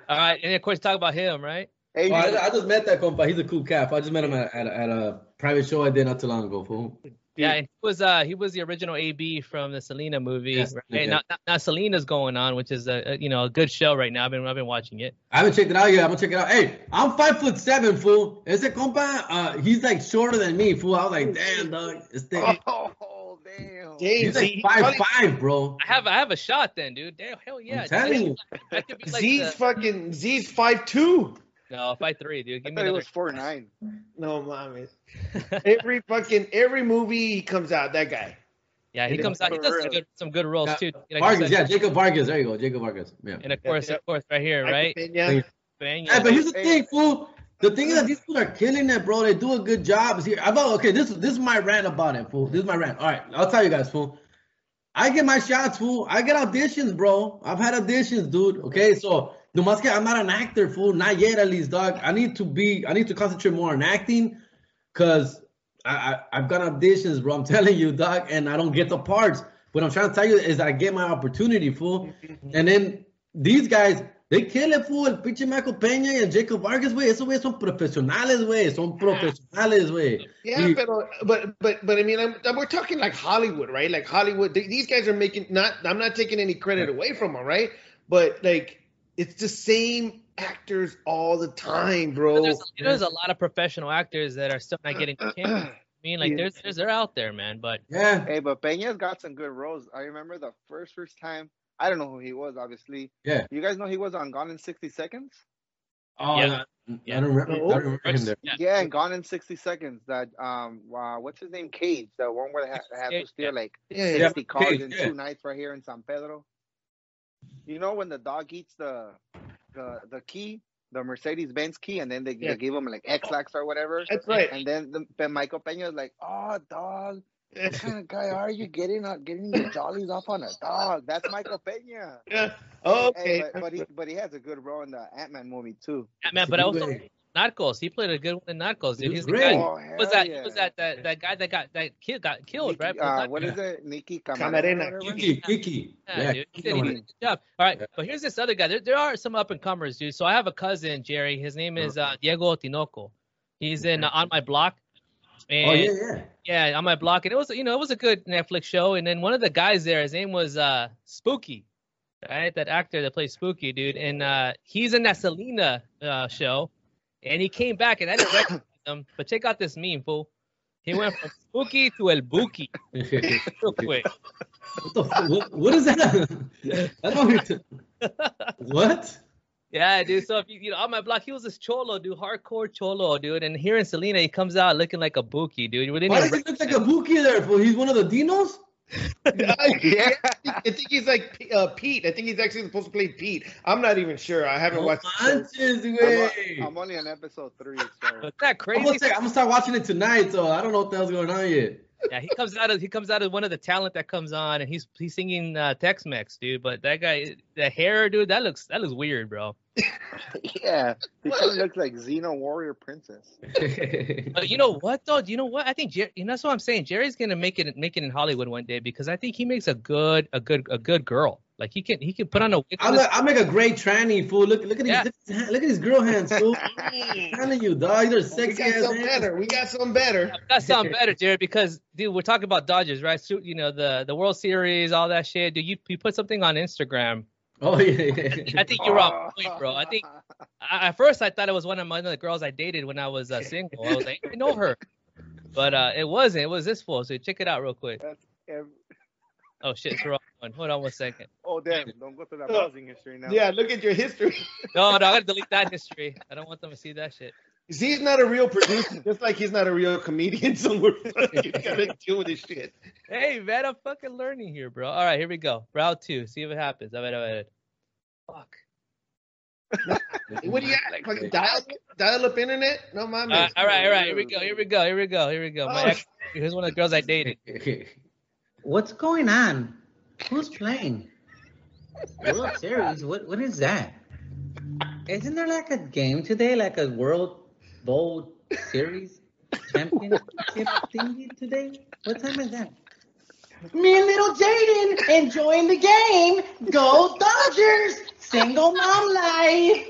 right, and of course, talk about him, right? Hey, I just met that compa. He's a cool cap. I just met him at a private show I did not too long ago. Fool. Yeah, he was the original AB from the Selena movie. Yes, right? Okay. Now Selena's going on, which is a good show right now. I've been watching it. I haven't checked it out yet. I'm gonna check it out. Hey, I'm 5'7", fool. Ese compa, he's like shorter than me, fool. I was like, damn, dog. Damn. He's like 5'5", bro. I have a shot then, dude. Damn, hell yeah. I'm telling you. Like Z's 5'2". No, 5'3", dude. I thought it was 4'9". No, mommy. Every movie he comes out, that guy. Yeah, he comes out. He does some good roles, too. Vargas, yeah, Jacob Vargas. There you go, Jacob Vargas. Yeah. And of course, right here, right? Peña. Yeah, but here's the thing, fool. The thing is that these people are killing it, bro. They do a good job. See, this is my rant about it, fool. This is my rant. All right, I'll tell you guys, fool. I get my shots, fool. I get auditions, bro. I've had auditions, dude. Okay, so I'm not an actor, fool. Not yet, at least, dog. I need to concentrate more on acting, cause I've got auditions, bro. I'm telling you, dog, and I don't get the parts. What I'm trying to tell you is that I get my opportunity, fool. And then these guys. They kill it, fool. El pinche Michael Peña y el Jacob Vargas, güey. Esos güeyes son profesionales, güey. Yeah, but I mean, we're talking like Hollywood, right? Like Hollywood. These guys are making I'm not taking any credit away from them, right? But like, it's the same actors all the time, bro. There's a lot of professional actors that are still not getting paid. I mean, like, they're out there, man. But yeah. Hey, but Peña's got some good roles. I remember the first time. I don't know who he was, obviously. Yeah. You guys know he was on Gone in 60 Seconds? Oh, yeah. I don't remember him there. Yeah, and Gone in 60 Seconds. That, what's his name? Cage. The one where they have to steal, like, 60 cars in 2 nights right here in San Pedro. You know when the dog eats the key, the Mercedes-Benz key, and then they give him, like, X-Lax or whatever? That's right. And then Michael Peña is like, oh, dog. What kind of guy are you getting your jollies off on a dog? That's Michael Peña. Yeah. Oh, okay. Hey, but he has a good role in the Ant-Man movie too. Ant-Man, but also Narcos. He played a good one in Narcos. Dude. He's the guy. Oh, was that guy that kid got killed, right? What is it? Nicky Camarena. Kiki. Yeah, dude. He did a good job. All right, but here's this other guy. There are some up and comers, dude. So I have a cousin, Jerry. His name is Diego Tinoco. He's in On My Block. And yeah, On My Block, and it was a good Netflix show. And then one of the guys there, his name was Spooky, right? That actor that plays Spooky, dude. And he's in that Selena show, and he came back, and I didn't recognize him. But check out this meme, fool. He went from Spooky to El Buki. Real quick. What is that? What? Yeah, dude. So if you On My Block, he was this cholo, dude, hardcore cholo, dude. And here in Selena, he comes out looking like a buki, dude. Why does he look like a buki there? Fool? He's one of the Dinos. Yeah, I think he's like Pete. I think he's actually supposed to play Pete. I'm not even sure. I haven't watched. I'm only on episode 3. So. That crazy. I'm gonna start watching it tonight, so I don't know what the hell's going on yet. Yeah, he comes out as one of the talent that comes on, and he's singing Tex-Mex, dude. But that guy, the hair, dude, that looks weird, bro. Yeah, he kind of looks like Xena Warrior Princess. But you know what, though? You know what? I think Jerry, you know, that's what I'm saying. Jerry's gonna make it in Hollywood one day, because I think he makes a good girl. Like he can put on a wig. I'll make a great tranny, fool. Look at his girl hands, fool. I'm telling you, dog, they're sexy. We got something better. Yeah, we got something better, Jerry. Because dude, we're talking about Dodgers, right? So, you know, the World Series, all that shit. Dude, you put something on Instagram. Oh yeah. I think you're on point, bro. I think at first I thought it was one of my other girls I dated when I was single. I was like, I know her, but it wasn't. It was this fool. So check it out real quick. Oh shit, it's the wrong one. Hold on one second. Oh damn, don't go to that browsing history now. Yeah, look at your history. No, I gotta delete that history. I don't want them to see that shit. See, he's not a real producer, just like he's not a real comedian, so we're gotta deal with this shit. Hey man, I'm fucking learning here, bro. All right, here we go. Route 2, see if it happens. Fuck. What do you got? Like fucking dial up internet? No my man. All right, here we go. Oh. Here's one of the girls I dated. What's going on? Who's playing? World Series? What is that? Isn't there like a game today, like a World Bowl Series championship thingy today? What time is that? Me and little Jaden enjoying the game. Go Dodgers! Single mom life.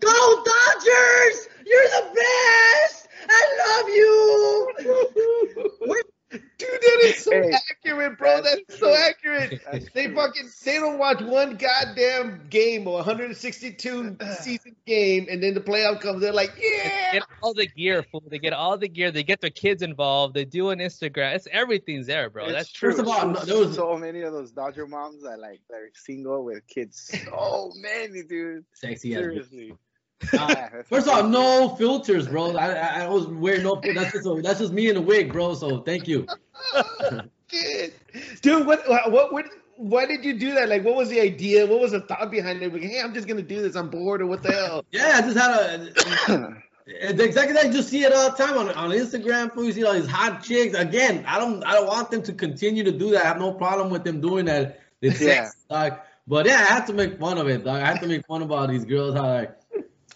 Go Dodgers! You're the best! I love you! Dude, that is so accurate, bro. That's so accurate. They don't watch one goddamn game or 162 season game, and then the playoff comes. They're like, yeah. They get all the gear, fool. They get all the gear. They get their kids involved. They do an Instagram. Everything's there, bro. That's true. First of all, there was so many of those Dodger moms that like they're single with kids. So many, dude. Sexy. Seriously. First of all, no filters, bro. I always wear no filters. That's just me in a wig, bro. So thank you. Dude, why did you do that? Like, what was the idea? What was the thought behind it? Like, hey, I'm just gonna do this. I'm bored, or what the hell? Yeah, I just had exactly that. You just see it all the time on Instagram. You see all these hot chicks. Again, I don't want them to continue to do that. I have no problem with them doing that. It's sex, dog. But yeah, I have to make fun of it, dog. I have to make fun of all these girls. How like.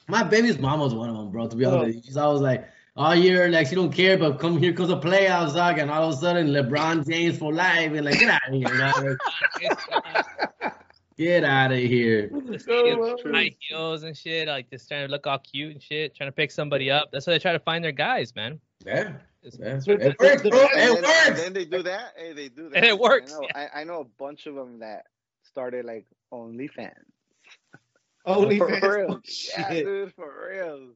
My baby's mom was one of them, bro, to be honest. She's always like, all year, like, she don't care, but here comes the playoffs, dog, and all of a sudden, LeBron James for life, and like, get out of here, dog. Get out of here. High heels and shit, like, just trying to look all cute and shit, trying to pick somebody up. That's how they try to find their guys, man. Yeah. It works, bro. Then they do that. Hey, they do that. And it works. I know a bunch of them that started, like, OnlyFans. OnlyFans, for real. Yeah, dude, for real.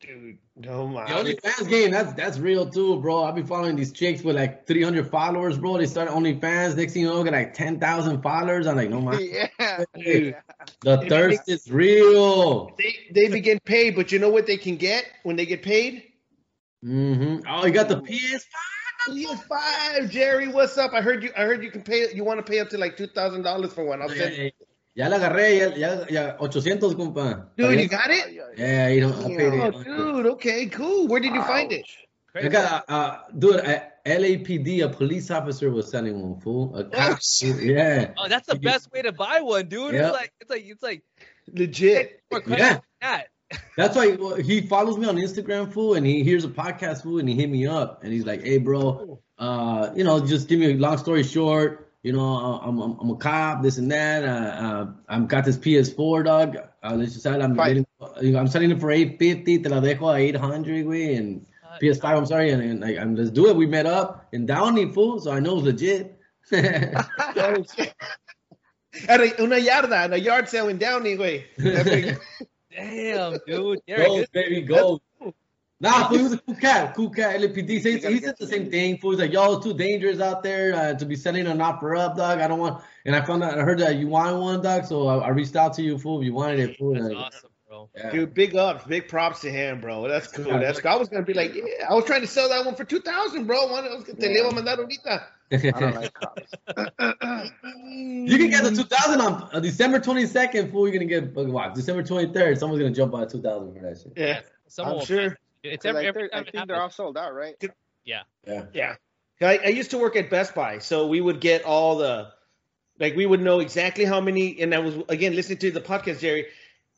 Dude, no man. The OnlyFans game, that's real too, bro. I've been following these chicks with like 300 followers, bro. They started OnlyFans. Next thing you know, got like 10,000 followers. I'm like, no man. Yeah. Dude, the thirst is real. They be getting paid, but you know what they can get when they get paid? Mm-hmm. Oh, you got the PS5. PS5, Jerry. What's up? I heard you can pay. You want to pay up to like $2,000 for one. I'll send you. Ya la agarré, ya 800, compa. Dude, you got it? Yeah, I paid it. Oh, dude, okay, cool. Where did you find it? Crazy. I got, dude, at LAPD, a police officer was selling one, fool. A cop, yeah. Oh, that's the best way to buy one, dude. Yep. It's like legit. Yeah. That's why he follows me on Instagram, fool, and he hears a podcast, fool, and he hit me up, and he's like, hey, bro, you know, just give me a long story short. You know, I'm a cop, this and that. I've got this PS4, dog. Let's just say I'm selling it for $850. Te la dejo a $800, güey. And PS5, I'm sorry. And like, let's do it. We met up in Downey, fool. So I know it's legit. At a yard sale in Downey, güey. Damn, dude. Go, baby, go. Nah, fool, he was a cool cat, LAPD. He said the same thing, fool. He's like, yo, it's too dangerous out there to be selling an offer up, dog. I don't want, and I heard that you wanted one, dog, so I reached out to you, fool, if you wanted it, fool. That's awesome, bro. Yeah. Dude, big props to him, bro. That's cool. Yeah, that's cool. I was going to be like, yeah, I was trying to sell that one for $2,000, bro. Te le voy a mandar ahorita. I don't like cops. You can get the $2,000 on December 22nd, fool. You're going to get, wow, December 23rd. Someone's going to jump on $2,000 for that shit. Yeah, I'm sure. It's every time I think they're all sold out, right? Yeah. I used to work at Best Buy, so we would get all the, like, we would know exactly how many. And I was listening to the podcast, Jerry.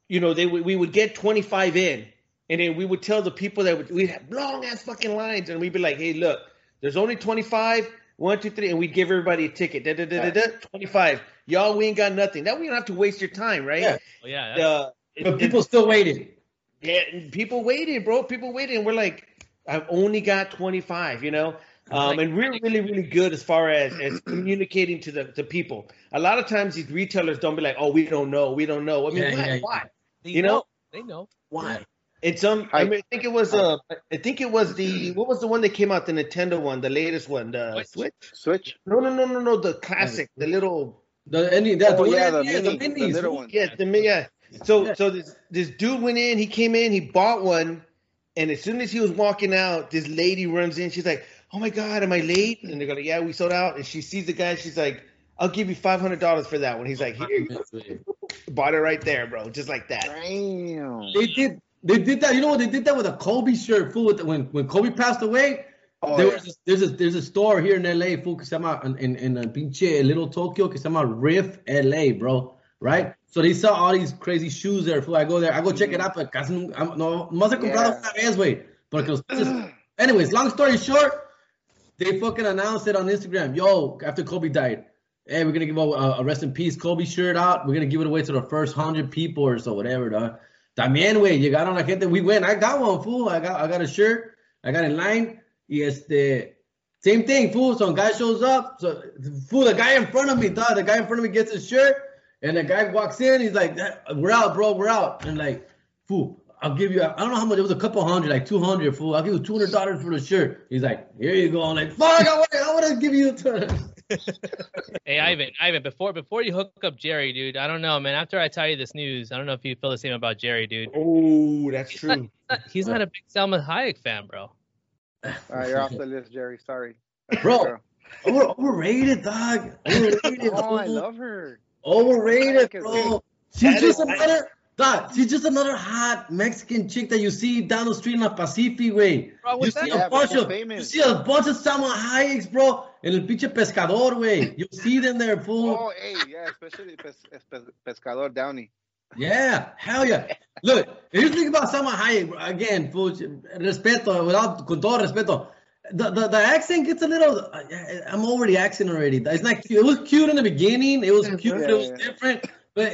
you know, we would get 25 in, and then we would tell the people that we'd have long ass fucking lines, and we'd be like, hey, look, there's only 25. 1, 2, 3, and we'd give everybody a ticket. Da, da, da, da, da, 25. Y'all, we ain't got nothing. That we don't have to waste your time, right? Yeah. Well, yeah, but people still waited. Yeah, people waited, bro. People waited, and we're like, I've only got 25, you know? And we're really, really good as far as communicating to the people. A lot of times these retailers don't be like, oh, we don't know. We don't know. I mean, why? They know? They know. Why? It's I think it was the what was the one that came out, the Nintendo one, the latest one, the Switch. No, the classic, the little, the little one. Yeah, So this dude went in, he came in, he bought one, and as soon as he was walking out, this lady runs in, she's like, "Oh my God, am I late?" And they're like, "Yeah, we sold out." And she sees the guy, she's like, "I'll give you $500 for that one." He's like, "Here, bought it right there, bro, just like that." Damn. They did that. You know what? They did that with a Kobe shirt, fool. When Kobe passed away, there's a store here in L.A., fool, in a pinche little Tokyo, que se llama Riff L.A., bro, right? So they sell all these crazy shoes there, fool. I go there. I go check it out, but casi no más he comprado una vez, güey. Anyways, long story short, they fucking announced it on Instagram. Yo, after Kobe died, hey, we're going to give a rest in peace Kobe shirt out. We're going to give it away to the first 100 people or so, whatever, dog. También, güey, llegaron la gente. We went. I got one, fool. I got a shirt. I got in line. Same thing, fool. So a guy shows up. So, fool, the guy in front of me gets his shirt, and the guy walks in. He's like, "We're out, bro. We're out." And like, fool, I'll give you. I don't know how much. It was a couple hundred, like 200, fool. I'll give you $200 for the shirt. He's like, "Here you go." I'm like, "Fuck, I want to give you." Hey, Ivan, before you hook up Jerry, dude, I don't know, man. After I tell you this news, I don't know if you feel the same about Jerry, dude. Oh, that's true. He's not a big Salma Hayek fan, bro. All right, you're off the list, Jerry. Sorry. Bro, overrated, dog. Overrated. Oh, I love her. Overrated, bro. She's just another hot Mexican chick that you see down the street in La Pacific, way. You see a bunch of Salma Hayeks, bro. En el pinche pescador, way. You see them there, fool. Oh, hey, yeah, especially pescador Downey. Yeah, hell yeah. Look, here's the thing about Salma Hayek, again, fool. Respeto, con todo respeto. The accent gets a little. I'm over the accent already. It's not cute. It was cute in the beginning. It was cute. Yeah, it was different. But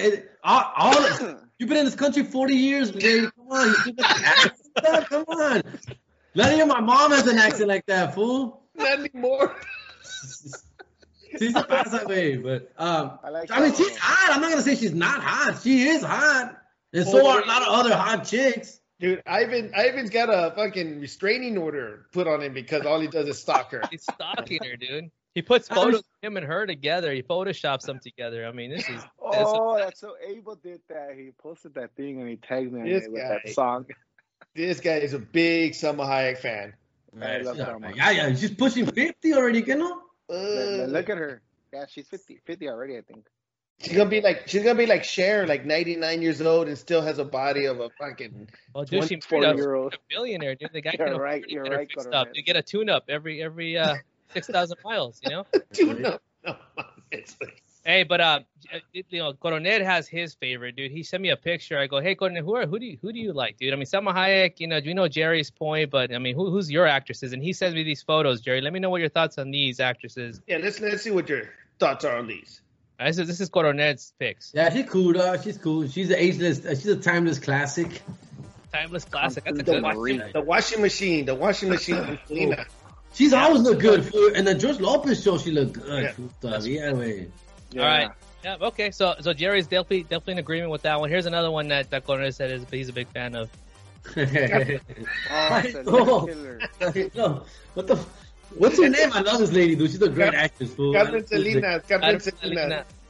you've been in this country 40 years, baby. Come on. You stuff. Come on. Not even my mom has an accent like that, fool. Not anymore. She's a pasa, babe. But, I mean, she's hot. I'm not going to say she's not hot. She is hot. And so are a lot of other hot chicks. Dude, Ivan's got a fucking restraining order put on him because all he does is stalk her. He's stalking her, dude. He puts photos of him and her together. He photoshops them together. I mean, this is... that's so... Abel did that. He posted that thing and he tagged me with that song. This guy is a big Salma Hayek fan. I love Salma. Yeah. She's pushing 50 already, you know? Look at her. Yeah, she's 50 already, I think. She's gonna be like Cher, like 99 years old and still has a body of a fucking 24-year-old. A billionaire, dude. The guy can afford stuff. They get a tune-up every 6,000 miles, you know. Dude, no. Hey, but you know, Cornet has his favorite, dude. He sent me a picture. I go, "Hey, Cornet, who do you like, dude? I mean, Salma Hayek, you know Jerry's point, but I mean, who's your actresses?" And he sends me these photos, Jerry. Let me know what your thoughts on these actresses. Yeah, let's see what your thoughts are on these. Right, so this is Coronet's picks. Yeah, she's cool. She's cool. She's an ageless. She's a timeless classic. Timeless classic. That's a good one. The washing machine. Selena. She's always looked good, fool. And the George Lopez show, she looked good. Yeah. All right. Yeah. Okay. So Jerry's definitely in agreement with that one. Here's another one that Cornet said he's a big fan of. What's her name? I love this lady, dude. She's a great actress, fool. Carmen Salinas.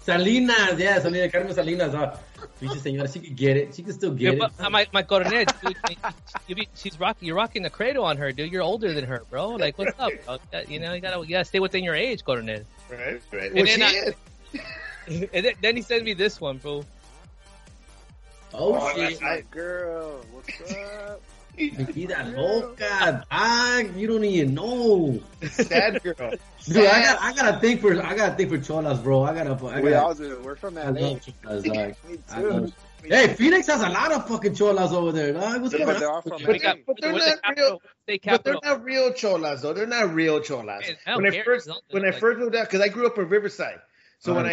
Salinas, yeah, Carmen Salinas. She could get it. She could still get it. But my Cornet, dude, you're rocking the cradle on her, dude. You're older than her, bro. Like, what's up, bro? You gotta stay within your age, Cornet. Right. Well, she is. And then he sends me this one, bro. Oh shit, my girl. What's up? Vida loca, dog. You don't even know. Sad girl. Dude, I gotta think for cholas, bro. I gotta. We all do. We're from LA. I love cholas, dog. Me too. Hey, Phoenix has a lot of fucking cholas over there, dog. What's going on? But they're not real cholas, though. They're not real cholas. When I first moved out, because I grew up in Riverside. So when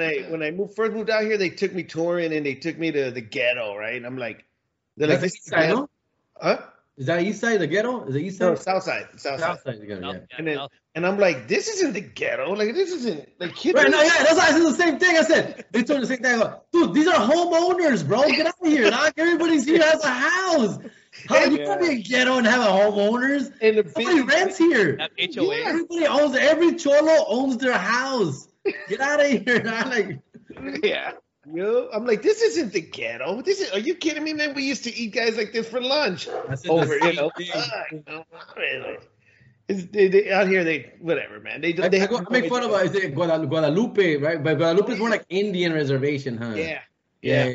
I first moved out here, they took me touring and they took me to the ghetto, right? And I'm like, they're like, this is ghetto? Huh? Is that East Side, the ghetto? Is it East Side? No, South Side. South Side, the ghetto, yeah. And I'm like, this isn't the ghetto. Like, this isn't, like, kids. Right, no, yeah, that's why I said the same thing. I said, they told me the same thing. I go, dude, these are homeowners, bro. Get out of here. Not everybody's here has a house. How do you be a ghetto and have a homeowners? And nobody rents here. HOA. Yeah, everybody owns, every cholo owns their house. Get out of here. I'm like, yeah. Yo, I'm like, this isn't the ghetto. This is, are you kidding me, man? We used to eat guys like this for lunch. Out here, they whatever, man. I make fun of Guadalupe, right? But Guadalupe's more like Indian reservation, huh? Yeah.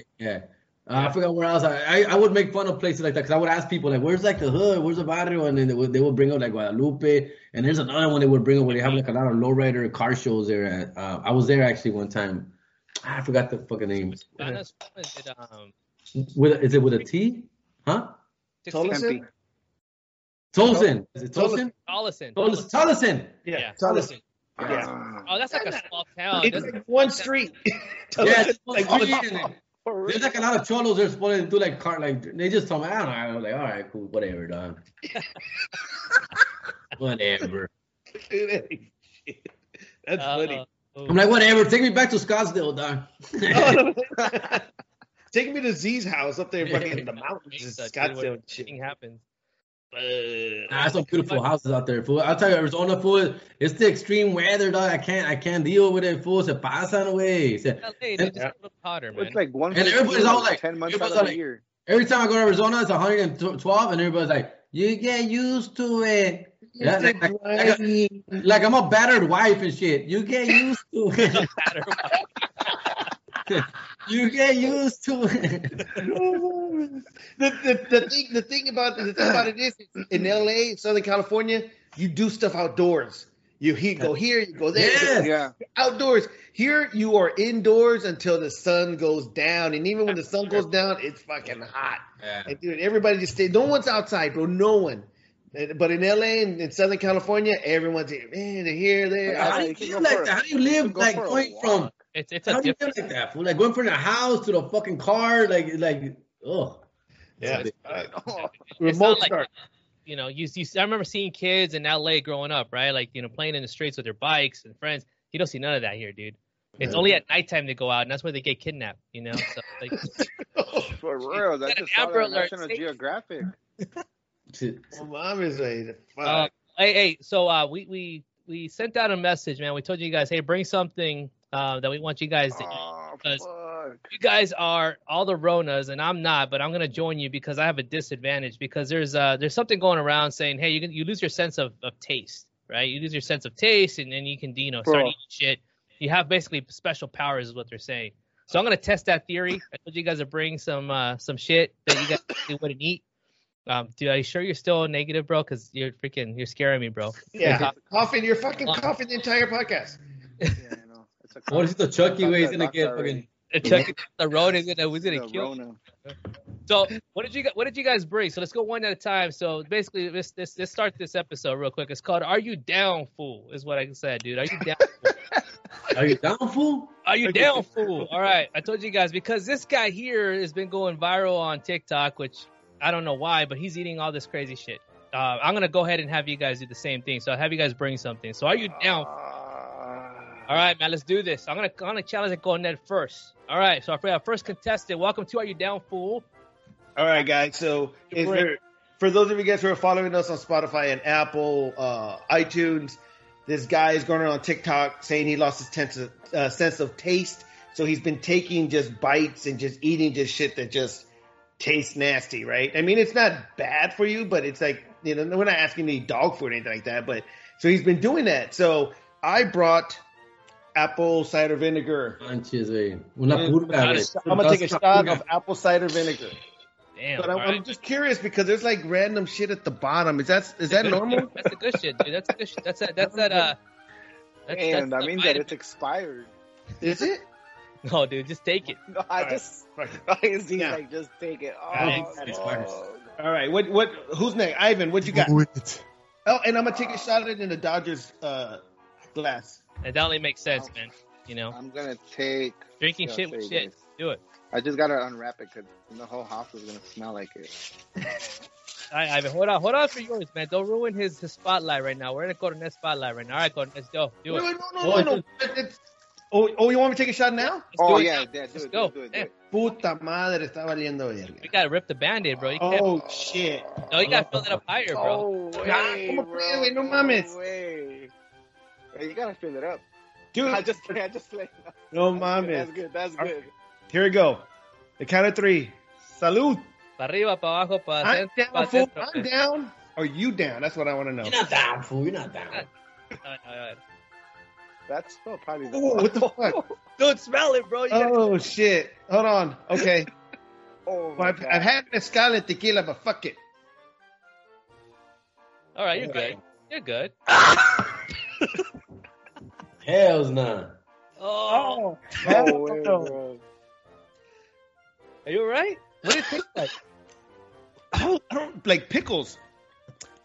I forgot where else. I would make fun of places like that because I would ask people like, "Where's like the hood? Where's the barrio?" And then they would bring up like Guadalupe. And there's another one they would bring up where they have like a lot of lowrider car shows there. At, I was there actually one time. I forgot the fucking name. Is it with a T? Huh? Tolleson? Tolleson. Yeah. Tolleson. Yeah. Oh, that's like a small town. It's like one street. Yeah. There's like a lot of cholos that are supposed to do like car, like they just told me, I don't know. I was like, all right, cool, whatever, dog. Whatever. That's funny. I'm like, whatever. Take me back to Scottsdale, dog. Take me to Z's house up there fucking in the mountains. Scottsdale shit happens. Nah, some beautiful houses out there, fool. I'll tell you, Arizona, fool, it's the extreme weather, dog. I can't deal with it, fool. Se pasan away. It's like one. And everybody's all like 10 months out of the year. Every time I go to Arizona, it's 112, and everybody's like, you get used to it. Yeah, like I'm a battered wife and shit. You get used to it. You get used to it. the thing about it is, in LA, Southern California, you do stuff outdoors. You go here, you go there. Yes. Yeah. Outdoors. Here you are indoors until the sun goes down. And even when the sun goes down, it's fucking hot. Yeah. And dude, everybody just stays. No one's outside, bro. No one. But in LA and in Southern California, everyone's here. Man, they're here, there. How do you live like going from? It's different like that, fool? Like going from the house to the fucking car, like oh, yeah. Remote start. Like, you know, you. I remember seeing kids in LA growing up, right? Like, you know, playing in the streets with their bikes and friends. You don't see none of that here, dude. It's only at nighttime they go out, and that's where they get kidnapped. You know, so, like, for real. That's just National Geographic. We sent out a message, man. We told you guys, hey, bring something that we want you guys to eat. Because you guys are all the Ronas, and I'm not, but I'm gonna join you because I have a disadvantage. Because there's something going around saying, hey, you lose your sense of taste, right? You lose your sense of taste, and then you can start eating shit. You have basically special powers, is what they're saying. So I'm gonna test that theory. I told you guys to bring some shit that you guys wouldn't eat. Dude, are you sure you're still negative, bro? Because you're scaring me, bro. Yeah, coughing. You're fucking coughing the entire podcast. Yeah, I know. What is the Chucky way he's gonna get fucking? Chucky, the road is gonna kill him. So what did you guys bring? So let's go one at a time. So basically, let's start this episode real quick. It's called "Are You Down, Fool?" Is what I said, dude. Are you down? Are you down, fool? Are you down, fool? All right, I told you guys because this guy here has been going viral on TikTok, which. I don't know why, but he's eating all this crazy shit. I'm going to go ahead and have you guys do the same thing. So I'll have you guys bring something. So are you down? All right, man, let's do this. I'm gonna challenge El Cornet first. All right, so for our first contestant, welcome to Are You Down, Fool? All right, guys. So for those of you guys who are following us on Spotify and Apple, iTunes, this guy is going on TikTok saying he lost his sense of taste. So he's been taking just bites and just eating just shit that just tastes nasty, right? I mean, it's not bad for you, but it's like, you know, we're not asking to eat dog food or anything like that, but so he's been doing that. So I brought apple cider vinegar. I'm going to take a shot of apple cider vinegar. Damn, but I'm just curious because there's like random shit at the bottom. Is that normal? That's the good shit, dude. That's the good shit. That's that. Damn, that means that it's expired. Is it? No, dude, just take it. No, I just take it. Oh, all right, what? Who's next? Ivan, what you got? Oh, and I'm gonna take a shot at it in the Dodgers glass. That only makes sense, man. You know, I'm gonna take drinking shit with shit. Do it. I just gotta unwrap it because the whole house is gonna smell like it. All right, Ivan, hold on for yours, man. Don't ruin his spotlight right now. We're in a Cornet spotlight right now. All right, Cornet, let's go. Do it. No. Oh, you want me to take a shot now? Let's do it. Puta madre, está valiendo verga. We gotta rip the Band-Aid, bro. Shit. No, you gotta fill it up higher, bro. No mames. You gotta fill it up, dude. I just like. No mames. That's good. Here we go. The count of three. Salud. Para arriba, para abajo, para centro. I'm down. Are you down? That's what I want to know. You're not down, fool. You're not down. No. That's probably the one. What the fuck? Dude, smell it, bro. Shit. Hold on. Okay. I've had mezcal and tequila, but fuck it. All right, you're good. Hell's nah. Oh, are you all right? What did it taste like? Like pickles.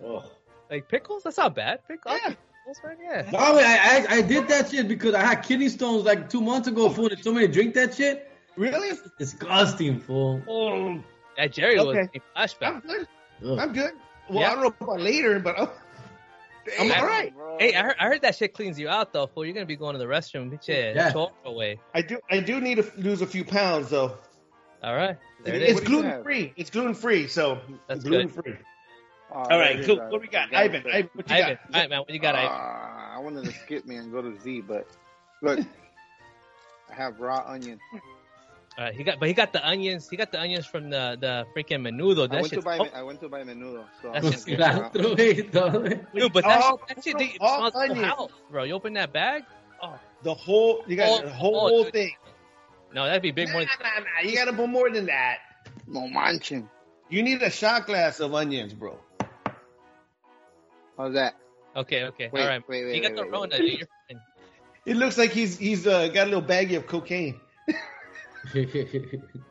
Oh. Like pickles? That's not bad. Pickles? Yeah. That's right, yeah. No, I did that shit because I had kidney stones like 2 months ago, fool, and somebody drink that shit. Really? It's disgusting, fool. Oh. That Jerry was a flashback. I'm good. Well, yeah. I don't know about later, but I'm all right. Bro. Hey, I heard that shit cleans you out, though, fool. You're going to be going to the restroom. Get your talk away. I do need to lose a few pounds, though. All right. It's gluten-free. It's gluten-free, so that's gluten-free. Good. All right, cool. What we got? Ivan, what you got? All right, man, what you got, Ivan? I wanted to skip me and go to Z, but look, I have raw onion. All right, he got the onions. He got the onions from the freaking menudo. I went to buy menudo. So that's just good. Dude, but that shit smells like the house, bro. You open that bag? Oh, the whole thing. No, that'd be big more. Nah. You gotta put more than that. No manching. You need a shot glass of onions, bro. How's that? Okay. Wait, all right. Wait, you got the Rona, dude. You're fine. It looks like he's got a little baggie of cocaine.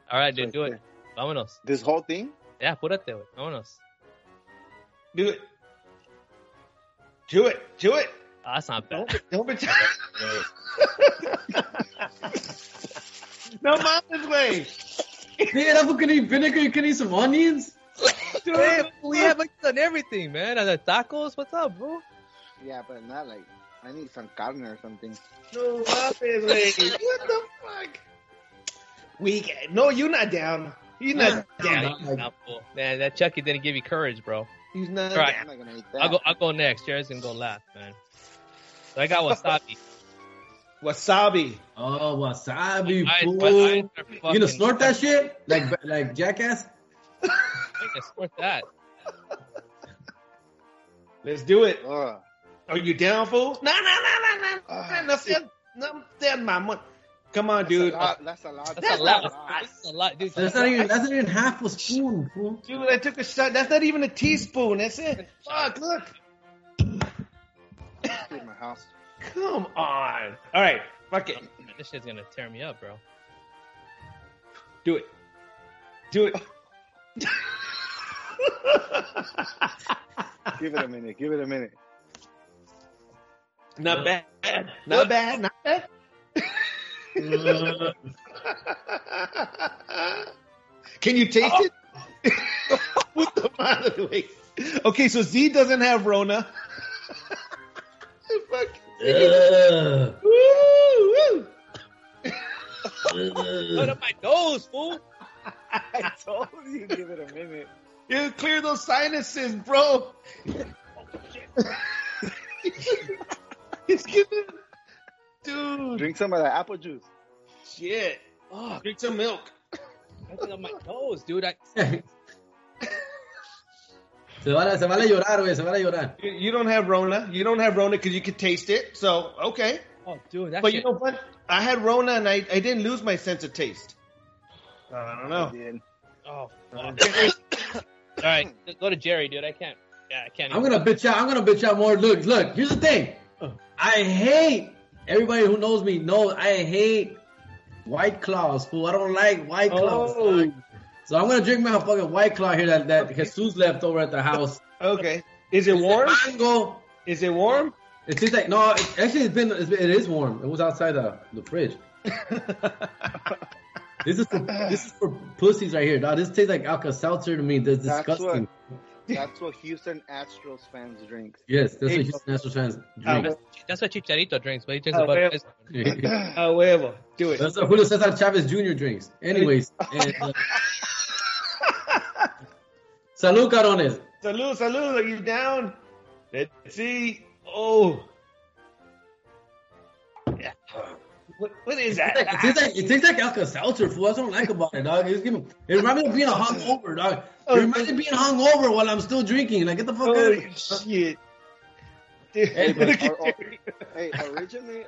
All right, dude, do it. Vámonos. This whole thing? Yeah, put it there. Vámonos. Do it. Oh, that's not bad. Don't be. No mama's way. Yeah, that fool can eat vinegar. You can eat some onions. Dude, we haven't done everything, man. And the tacos, what's up, bro? Yeah, but not like I need some carne or something. No mama's way. What the fuck? You're not down. He's not down. He's not full. Man, that Chucky didn't give you courage, bro. He's not. All right. I'm not gonna eat that. I'll go next. Jared's gonna go last, man. So I got wasabi. Wasabi. Oh, wasabi, fool. You gonna snort that shit? Like jackass? I'm gonna snort that. Let's do it. Are you down, fool? No. Come on, dude. That's a lot. Dude. That's not even half a spoon, fool. Dude, I took a shot. That's not even a teaspoon. That's it. Fuck, look. In my house. Come on. All right. Fuck it. This shit's going to tear me up, bro. Do it. Give it a minute. Not bad. Can you taste it? What the fuck? Okay, so Z doesn't have Rona. Fuck. Woo! Put up my nose, fool. I told you, give it a minute. You clear those sinuses, bro. It's giving, dude. Drink some of that apple juice. Shit. Oh, drink some milk. That's on my nose, dude. Se van a llorar. You don't have Rona because you can taste it. So, okay. Oh, dude, that's But you know what? I had Rona and I didn't lose my sense of taste. I don't know. Oh, fuck. All right, go to Jerry, dude. I can't. I'm gonna bitch out more. Look. Here's the thing. I hate everybody who knows me. I hate White Claws, fool. I don't like White Claws. Oh. So I'm going to drink my fucking White Claw here that Jesus left over at the house. Okay. Is it warm? Mango. Is it warm? It seems like, no, it is warm. It was outside the fridge. This is for pussies right here, dog. This tastes like Alka-Seltzer to me. This is disgusting. That's what Houston Astros fans drink. Yes, that's what Houston Astros fans drink. That's what Chicharito drinks, but he drinks about this. However, do it. That's what Julio Cesar Chavez Jr. drinks. Anyways. Salud, carones. Salud. Are you down? Let's see. Oh. Yeah. What is that? It tastes like Alka-Seltzer, fool. That's what I don't like about it, dog. It reminds me of being hungover, dog. It reminds me of being hungover while I'm still drinking. Like, get the fuck out of here. Shit. Dude. Hey,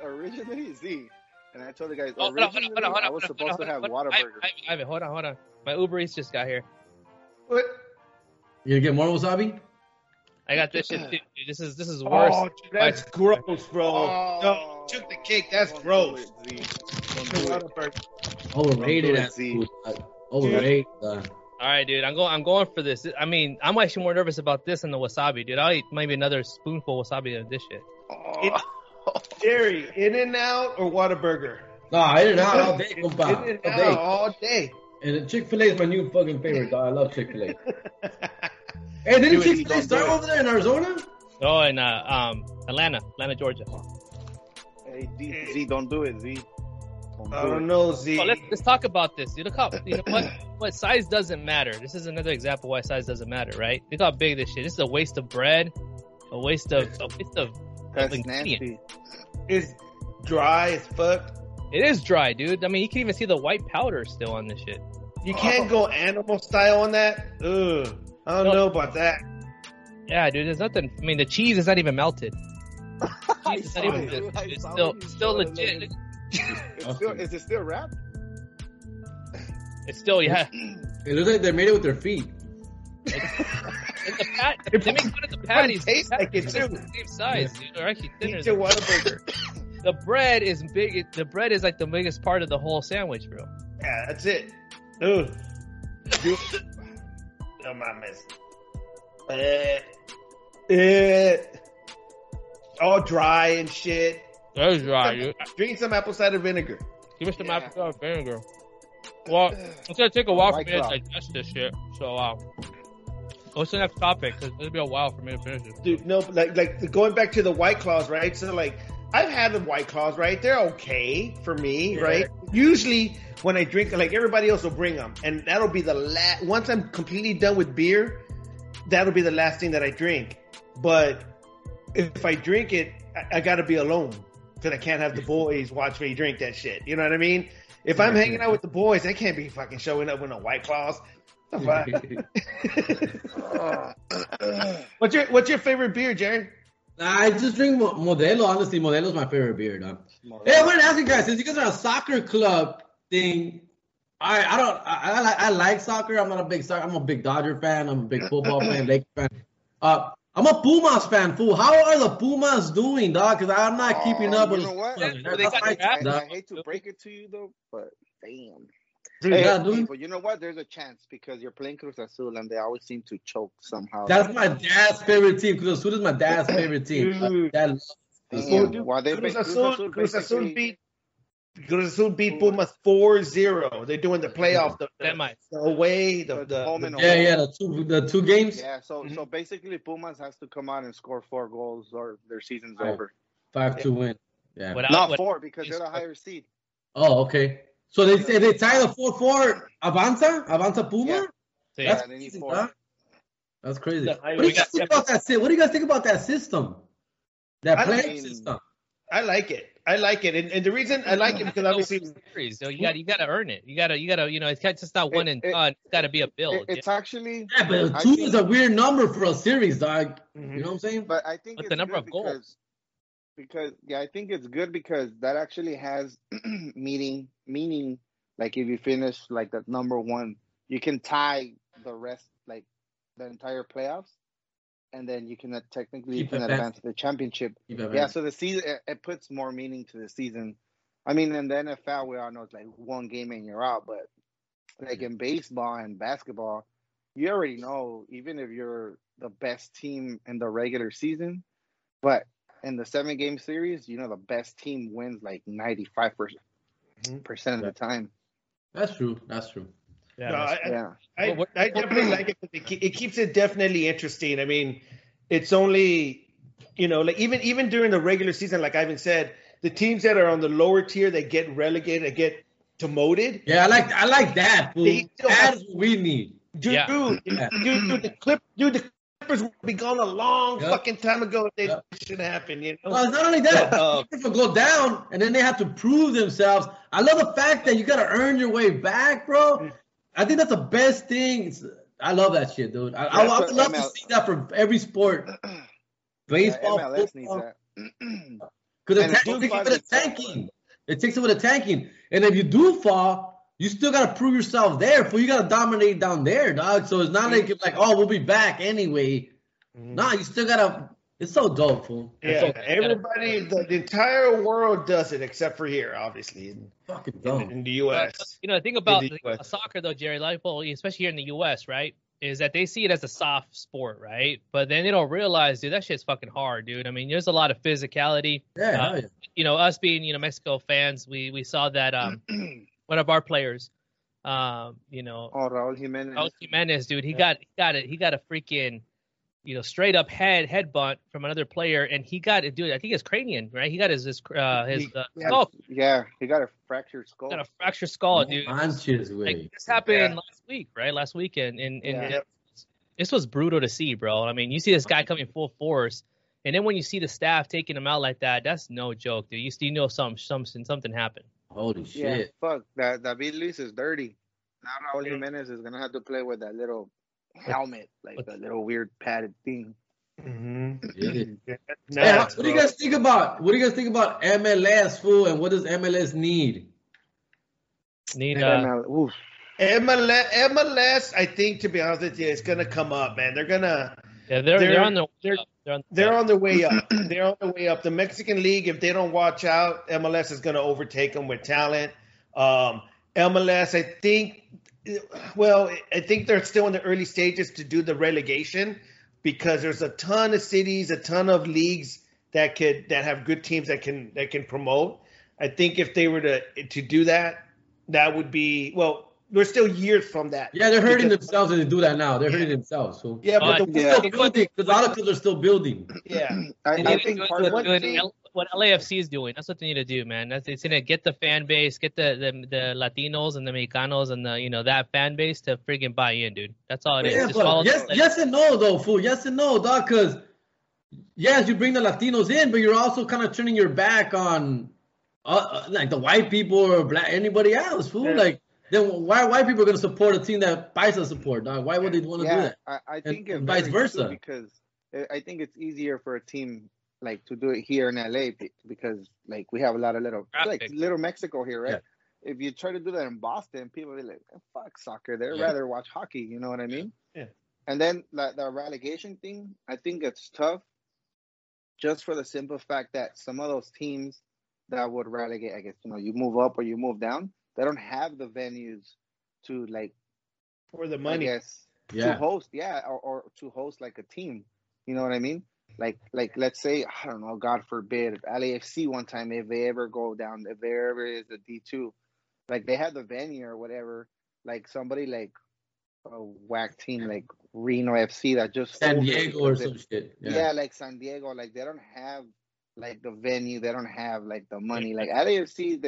originally, Z, and I told the guys, I was supposed to have Whataburger. Ivan, hold on. My Uber Eats just got here. What? You gonna get more wasabi? I got this shit, dude. This is worse. Oh, that's gross, bro. Oh. No, took the cake. That's gross. Overrated as food. Overrated. All right, dude. I'm going for this. I mean, I'm actually more nervous about this than the wasabi, dude. I'll eat maybe another spoonful of wasabi than this shit. Oh. Jerry, In-N-Out or Whataburger? Nah, In-N-Out all day. In-N-Out all day. And Chick-fil-A is my new fucking favorite, dog. I love Chick-fil-A. Hey, didn't Chick-fil-A start over there in Arizona? No, in Atlanta, Georgia. Hey, Z, don't do it, Z. I don't know, Z. So let's talk about this. Look how, you know what? What size doesn't matter. This is another example why size doesn't matter, right? Look how big this shit. This is a waste of bread, a waste of that's ingredient. Nasty. It's dry as fuck. It is dry, dude. I mean, you can even see the white powder still on this shit. You can't go animal style on that. Ugh. I don't know about that. Yeah, dude, there's nothing. I mean, the cheese is not even melted. It's still legit. Is it still wrapped? It's still, yeah. It looks like they made it with their feet. It's the pat. They make fun of the patties. It tastes like it's the same size, dude. They're actually thinner. It's a Whataburger. The bread is big. The bread is like the biggest part of the whole sandwich, bro. Yeah, that's it. Ugh. Oh, my mess. All dry and shit. That's dry, dude. Drink some apple cider vinegar. Give us some apple cider vinegar. Well, it's going to take a while for me to digest this shit. So, what's the next topic? Because it'll be a while for me to finish this. Dude, no, like going back to the White Claws, right? So, like, I've had the White Claws, right? They're okay for me, right? Usually, when I drink, like everybody else will bring them, and that'll be the last. Once I'm completely done with beer, that'll be the last thing that I drink. But if I drink it, I gotta be alone because I can't have the boys watch me drink that shit. You know what I mean? If I'm hanging out with the boys, I can't be fucking showing up with no White Claws. What's your favorite beer, Jerry? I just drink Modelo. Honestly, Modelo's my favorite beer, dog. Hey, I wanted to ask you guys, since you guys are a soccer club thing, I like soccer. I'm not a big soccer. I'm a big Dodger fan. I'm a big football fan, Lakers fan. I'm a Pumas fan, fool. How are the Pumas doing, dog? Because I'm not keeping up with. You know what? I hate to break it to you, though, but damn. Dude, but you know what? There's a chance because you're playing Cruz Azul, and they always seem to choke somehow. That's my dad's favorite team. Cruz Azul is my dad's favorite team. Cruz Azul beat Pumas 4-0. They're doing the playoff, the away, the home and away. Yeah, the two games. Yeah, so basically Pumas has to come out and score 4 goals, or their season's over. 5-2 win. Yeah, not 4 because they're the higher seed. Oh, okay. So they tie the 4-4 Avanza Puma? Yeah. That's crazy, huh? That's crazy. What do you guys think about that system? That system? I like it. And the reason I like it because obviously series, so you gotta earn it. You gotta you know, it's just not one and done. It's gotta be a build. Actually yeah, but two is a weird number for a series, dog. Mm-hmm. You know what I'm saying? But I think it's the number of goals. Because I think it's good because that actually has meaning. Like if you finish like that number one, you can tie the rest, like the entire playoffs, and then you can technically advance the championship. Yeah, so the season it puts more meaning to the season. I mean, in the NFL, we all know it's like one game and you're out. But like in baseball and basketball, you already know, even if you're the best team in the regular season, but in the 7-game series, you know, the best team wins like 95% of the time. That's true. That's true. Yeah, no, I definitely like it. It keeps it definitely interesting. I mean, it's only, you know, like even during the regular season, like Ivan said, the teams that are on the lower tier that get relegated, get demoted. Yeah, I like that. That's what we need. Dude, the Clippers would be gone a long fucking time ago if they shouldn't happen, you know? Well, it's not only that. People go down, and then they have to prove themselves. I love the fact that you got to earn your way back, bro. I think that's the best thing. I love that shit, dude. I would love to see that for every sport. Baseball, MLS football. Needs that. Because it takes it with a tanking. And if you do fall, you still got to prove yourself there, fool. You got to dominate down there, dog. So it's not like it's like, oh, we'll be back anyway. Mm-hmm. Nah, you still got to – it's so dope, fool. Yeah, so everybody – the entire world does it except for here, obviously. Fucking dope. In the U.S. You know, the thing about soccer, though, Jerry, especially here in the U.S., right, is that they see it as a soft sport, right? But then they don't realize, dude, that shit's fucking hard, dude. I mean, there's a lot of physicality. Yeah, you know, us being, you know, Mexico fans, we saw that one of our players, you know, Raul Jimenez. Raul Jimenez, dude, he got a freaking, you know, straight up headbutt from another player, and he got it, dude. I think his cranium, right? He got his skull. Yeah, he got a fractured skull. Dude. Like, this happened last week, right? Last weekend, and this was brutal to see, bro. I mean, you see this guy coming full force, and then when you see the staff taking him out like that, that's no joke, dude. You know something happened. Holy shit! Yeah, fuck that. David Luiz is dirty. Now Raul Jimenez is gonna have to play with that little helmet, like a little weird padded thing. Mm-hmm. Yeah. What do you guys think about? What do you guys think about MLS, fool? And what does MLS need? MLS, I think, to be honest with you, it's gonna come up, man. They're on their way up. They're on the way up. The Mexican League, if they don't watch out, MLS is gonna overtake them with talent. MLS, I think. Well, I think they're still in the early stages to do the relegation because there's a ton of cities, a ton of leagues that have good teams that can promote. I think if they were to do that, that would be we're still years from that. Yeah, they're hurting themselves if they do that now. They're hurting themselves. So. Yeah, but they're building because a lot of people are still building. Yeah, I think what LAFC is doing. That's what they need to do, man. It's going to get the fan base, get the Latinos and the Mexicanos and the, you know, that fan base to freaking buy in, dude. That's all it is. Yes and no, though, fool. Yes and no, dog, because, yes, you bring the Latinos in, but you're also kind of turning your back on, like, the white people or black, anybody else, fool. Yeah. Like, then why are white people going to support a team that Paisa support, dog? Why would they want to do that? I think and vice versa. Because I think it's easier for a team like to do it here in LA because like we have a lot of little Mexico here, right? Yeah. If you try to do that in Boston, people will be like, fuck soccer. They'd rather watch hockey, you know what I mean? Yeah. And then the relegation thing, I think it's tough just for the simple fact that some of those teams that would relegate, I guess, you know, you move up or you move down, they don't have the venues to like for the money, I guess, to host, or to host like a team, you know what I mean? Like, let's say, I don't know, God forbid, if LAFC one time, if they ever go down, if there ever is a D2, like, they had the venue or whatever, like, somebody, like, a whack team, like, Reno FC that just... San Diego or some shit. Yeah, like, San Diego, like, they don't have, like, the venue, they don't have, like, the money. Like, LAFC,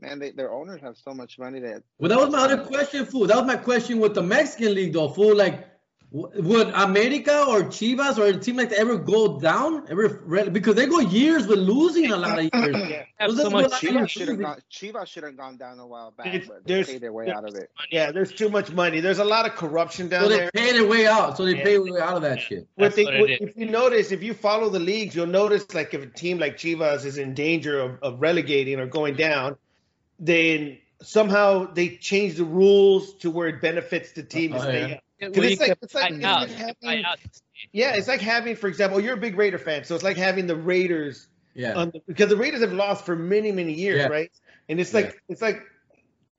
their owners have so much money that... Well, that was my other question, fool. That was my question with the Mexican League, though, fool, like... Would America or Chivas or a team like that ever go down? Because they go years with losing a lot of years. Chivas should have gone down a while back, but they paid their way out of it. Yeah, there's too much money. There's a lot of corruption down there. They paid their way out, so they paid their way out of that shit. If you notice, if you follow the leagues, you'll notice like if a team like Chivas is in danger of relegating or going down, then somehow they change the rules to where it benefits the team to stay up. It's like having, for example, you're a big Raider fan, so it's like having the Raiders because the Raiders have lost for many, many years, right? And it's like it's like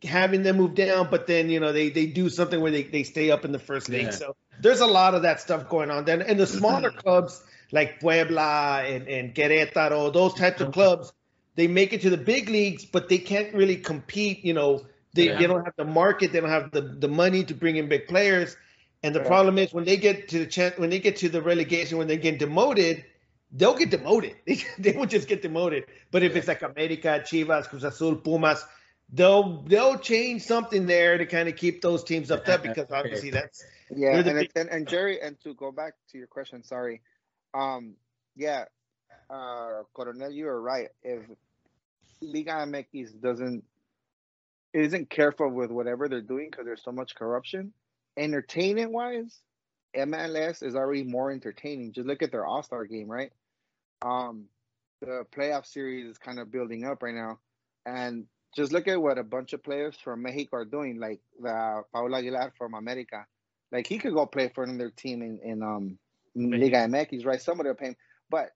having them move down, but then, you know, they do something where they stay up in the first league. So there's a lot of that stuff going on then. And the smaller clubs like Puebla and Querétaro, those types of clubs, they make it to the big leagues, but they can't really compete. You know, they don't have the market, they don't have the money to bring in big players. And the problem is when they get to the when they get to the relegation, when they get demoted, they'll get demoted. They will just get demoted. But if it's like America, Chivas, Cruz Azul, Pumas, they'll change something there to kind of keep those teams up there, because obviously that's and Jerry, and to go back to your question, sorry, Coronel, you are right. If Liga MX isn't careful with whatever they're doing, because there's so much corruption, entertainment wise, MLS is already more entertaining. Just look at their All-Star game, right? The playoff series is kind of building up right now, and just look at what a bunch of players from Mexico are doing, like Paul Aguilar from America. Like, he could go play for another team in Liga MX, right? Somebody will pay him. But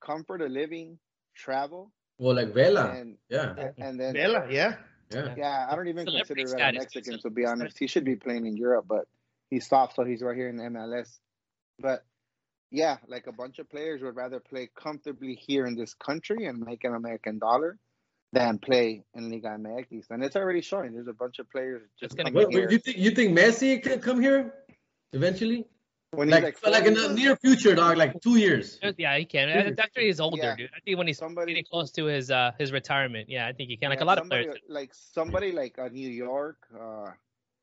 comfort of living, travel. Well, like Vela. And then Vela, Yeah, I don't even consider Vela Mexican, to be honest. He should be playing in Europe, but he's soft, so he's right here in the MLS. But, yeah, like a bunch of players would rather play comfortably here in this country and make an American dollar than play in Liga MX, and it's already showing. There's a bunch of players just going to here. You think Messi could come here eventually? When like in the near future, dog, like 2 years. Yeah, he can. It's actually he's older, dude. I think when he's getting close to his retirement, I think he can. Like a lot of players, like somebody like New York,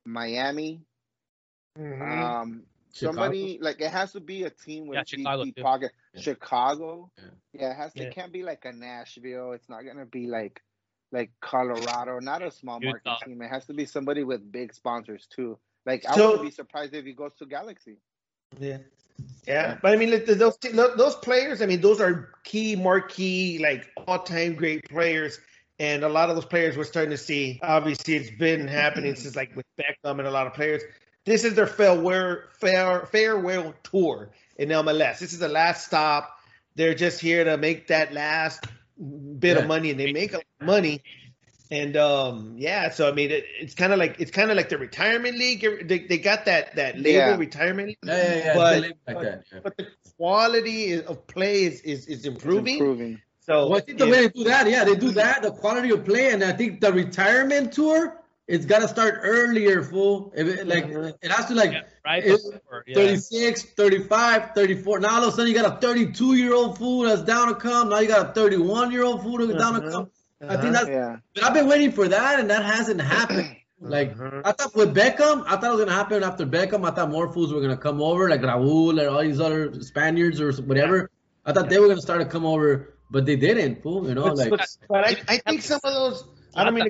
Miami, somebody Chicago. Like it has to be a team with deep pocket. Chicago, it has to. It can't be like a Nashville. It's not gonna be like Colorado. Not a small market team. It has to be somebody with big sponsors too. Like I wouldn't be surprised if he goes to Galaxy. Yeah. But I mean, those players. I mean, those are key marquee, like all-time great players. And a lot of those players we're starting to see. Obviously, it's been happening since like with Beckham and a lot of players. This is their farewell tour in MLS. This is the last stop. They're just here to make that last bit of money, and they make a lot of money. And so I mean, it's kind of like the retirement league. They got that label retirement league. Yeah. But the quality of play is improving. It's improving. So I think the way they do that, they do that. The quality of play, and I think the retirement tour. It's got to start earlier, fool. It has to, 36, 35, 34. Now, all of a sudden, you got a 32-year-old fool that's down to come. Now you got a 31-year-old fool that's down to come. I think that's – I've been waiting for that, and that hasn't happened. I thought with Beckham, I thought it was going to happen after Beckham. I thought more fools were going to come over, like Raul and all these other Spaniards or whatever. I thought they were going to start to come over, but they didn't, fool. You know, I think some of those – I don't mean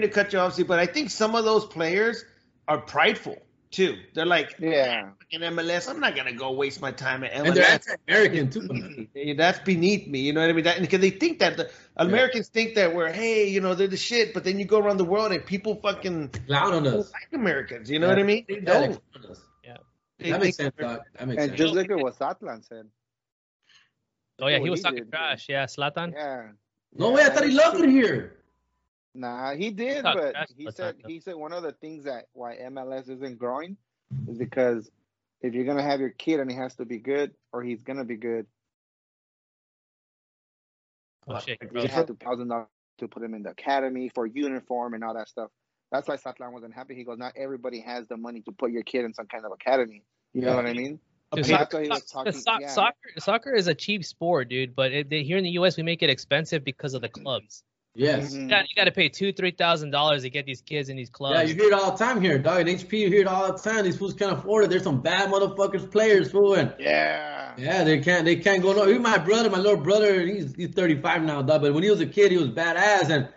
to cut you off, but I think some of those players are prideful too. They're like, in MLS, I'm not gonna go waste my time at MLS. And they're anti-American too. That's beneath me. You know what I mean? Because they think that Americans think that they're the shit. But then you go around the world and people fucking loud on us, like Americans. You know what I mean? They don't. Yeah, that makes sense. And just look at what Zlatan said. Oh yeah, he was talking trash. Yeah, Zlatan. Yeah. No way! I thought he loved it here. Nah, he did, but he said one of the things that why MLS isn't growing is because if you're gonna have your kid and he has to be good, or he's gonna be good, you have to $1,000 to put him in the academy for uniform and all that stuff. That's why Satlan wasn't happy. He goes, not everybody has the money to put your kid in some kind of academy. You know what I mean? Dude, soccer is a cheap sport, dude. But here in the U.S., we make it expensive because of the clubs. Yes. You got to pay $2,000-$3,000 to get these kids in these clubs. Yeah, you hear it all the time here, dog. In HP, you hear it all the time. These fools can't afford it. There's some bad motherfuckers players, fool. Yeah, they can't go no. Even my little brother, he's 35 now, dog. But when he was a kid, he was badass. And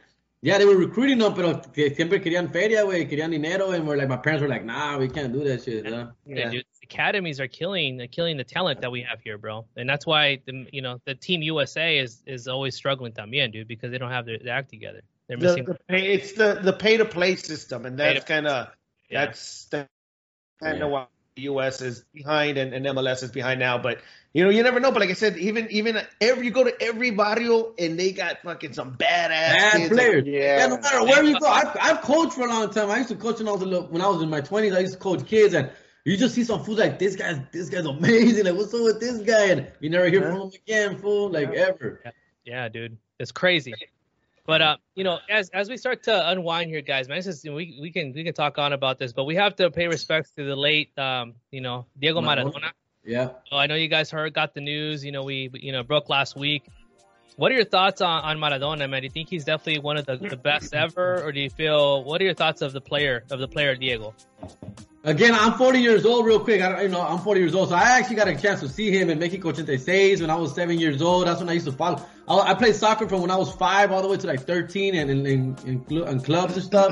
they were recruiting him, pero siempre querían feria, wey, querían dinero, and my parents were like, nah, we can't do that shit, dog. Dude, academies are killing the talent that we have here, bro, and that's why the Team USA is always struggling también, dude, because they don't have their act together. They're missing. It's the pay to play system, and that's kind of why the U.S. is behind and MLS is behind now. But, you know, you never know. But like I said, you go to every barrio and they got fucking some badass kids. Players. Yeah, no matter where you go. I've coached for a long time. I used to coach when I was in my 20s. I used to coach kids, and you just see some fools like, this guy's amazing. Like, what's up with this guy? And you never hear from him again, fool, ever. Yeah, dude. It's crazy. But, you know, as we start to unwind here, guys, man, we can talk on about this, but we have to pay respects to the late, Diego Maradona. Yeah. So I know you guys got the news, we broke last week. What are your thoughts on Maradona, man? Do you think he's definitely one of the best ever? Or what are your thoughts of the player Diego? Again, I'm 40 years old real quick. I'm 40 years old. So I actually got a chance to see him in Mexico 86 when I was 7 years old. That's when I used to follow. I played soccer from when I was 5 all the way to like 13 and in clubs and stuff.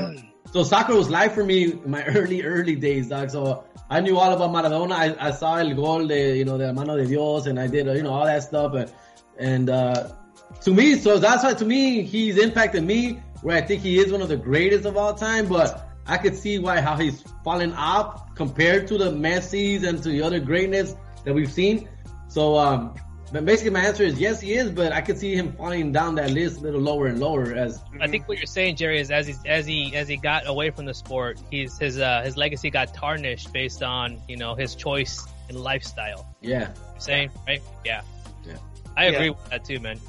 So soccer was life for me in my early days, dog. So I knew all about Maradona. I saw el gol de, de la mano de Dios, and I did, all that stuff. And to me, so that's why to me, he's impacted me where I think he is one of the greatest of all time, but I could see how he's fallen off compared to the Messi's and to the other greatness that we've seen. So, but basically my answer is yes, he is, but I could see him falling down that list a little lower and lower. As I think what you're saying, Jerry, is as he got away from the sport, his legacy got tarnished based on, his choice and lifestyle. Yeah. You're saying, right? Yeah. Yeah. I agree with that too, man.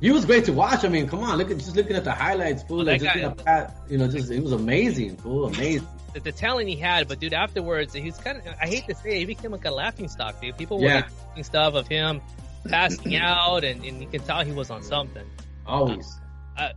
He was great to watch. I mean, come on, looking at the highlights, fool. It was amazing, fool. Amazing. The talent he had, but dude, afterwards, he's I hate to say it, he became like a laughing stock, dude. People were doing stuff of him passing out, and you can tell he was on something. Always.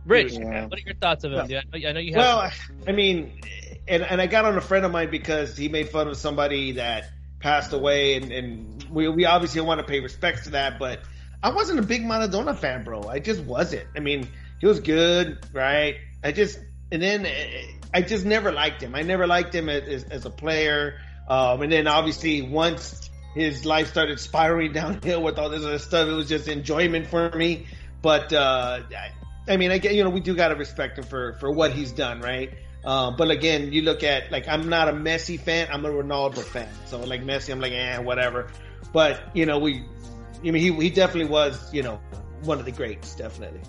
Rich, what are your thoughts of him, dude? I know you have. Well, I mean, and I got on a friend of mine because he made fun of somebody that passed away, and we obviously want to pay respects to that, but I wasn't a big Maradona fan, bro. I just wasn't. I mean, he was good, right? I just never liked him. I never liked him as a player. And then obviously once his life started spiraling downhill with all this other stuff, it was just enjoyment for me. But, I mean, I get, we do got to respect him for what he's done, right? But again, you look at, I'm not a Messi fan. I'm a Ronaldo fan. So like Messi, I'm like, whatever. But, he definitely was, one of the greats, definitely.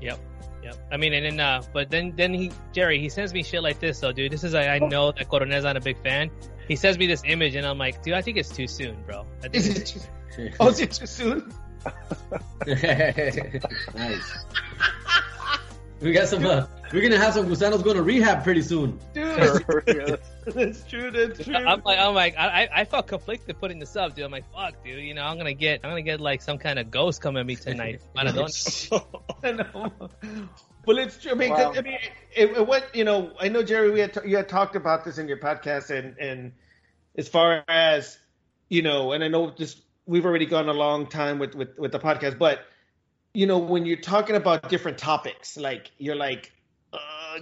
Yep. I mean, and then, but then Jerry, he sends me shit like this, though, dude. This is, I know that Coronel's not a big fan. He sends me this image, and I'm like, dude, I think it's too soon, bro. Is it too soon? Nice. We got some, we're going to have some gusanos going to rehab pretty soon. Dude, that's true. I'm like, I felt conflicted putting this up, dude. I'm like, fuck, dude, I'm going to get like some kind of ghost coming at me tonight. I don't know. Well, it's true. I mean, wow. I know, Jerry, you had talked about this in your podcast and as far as, and I know this, we've already gone a long time with the podcast, but when you're talking about different topics, like you're like,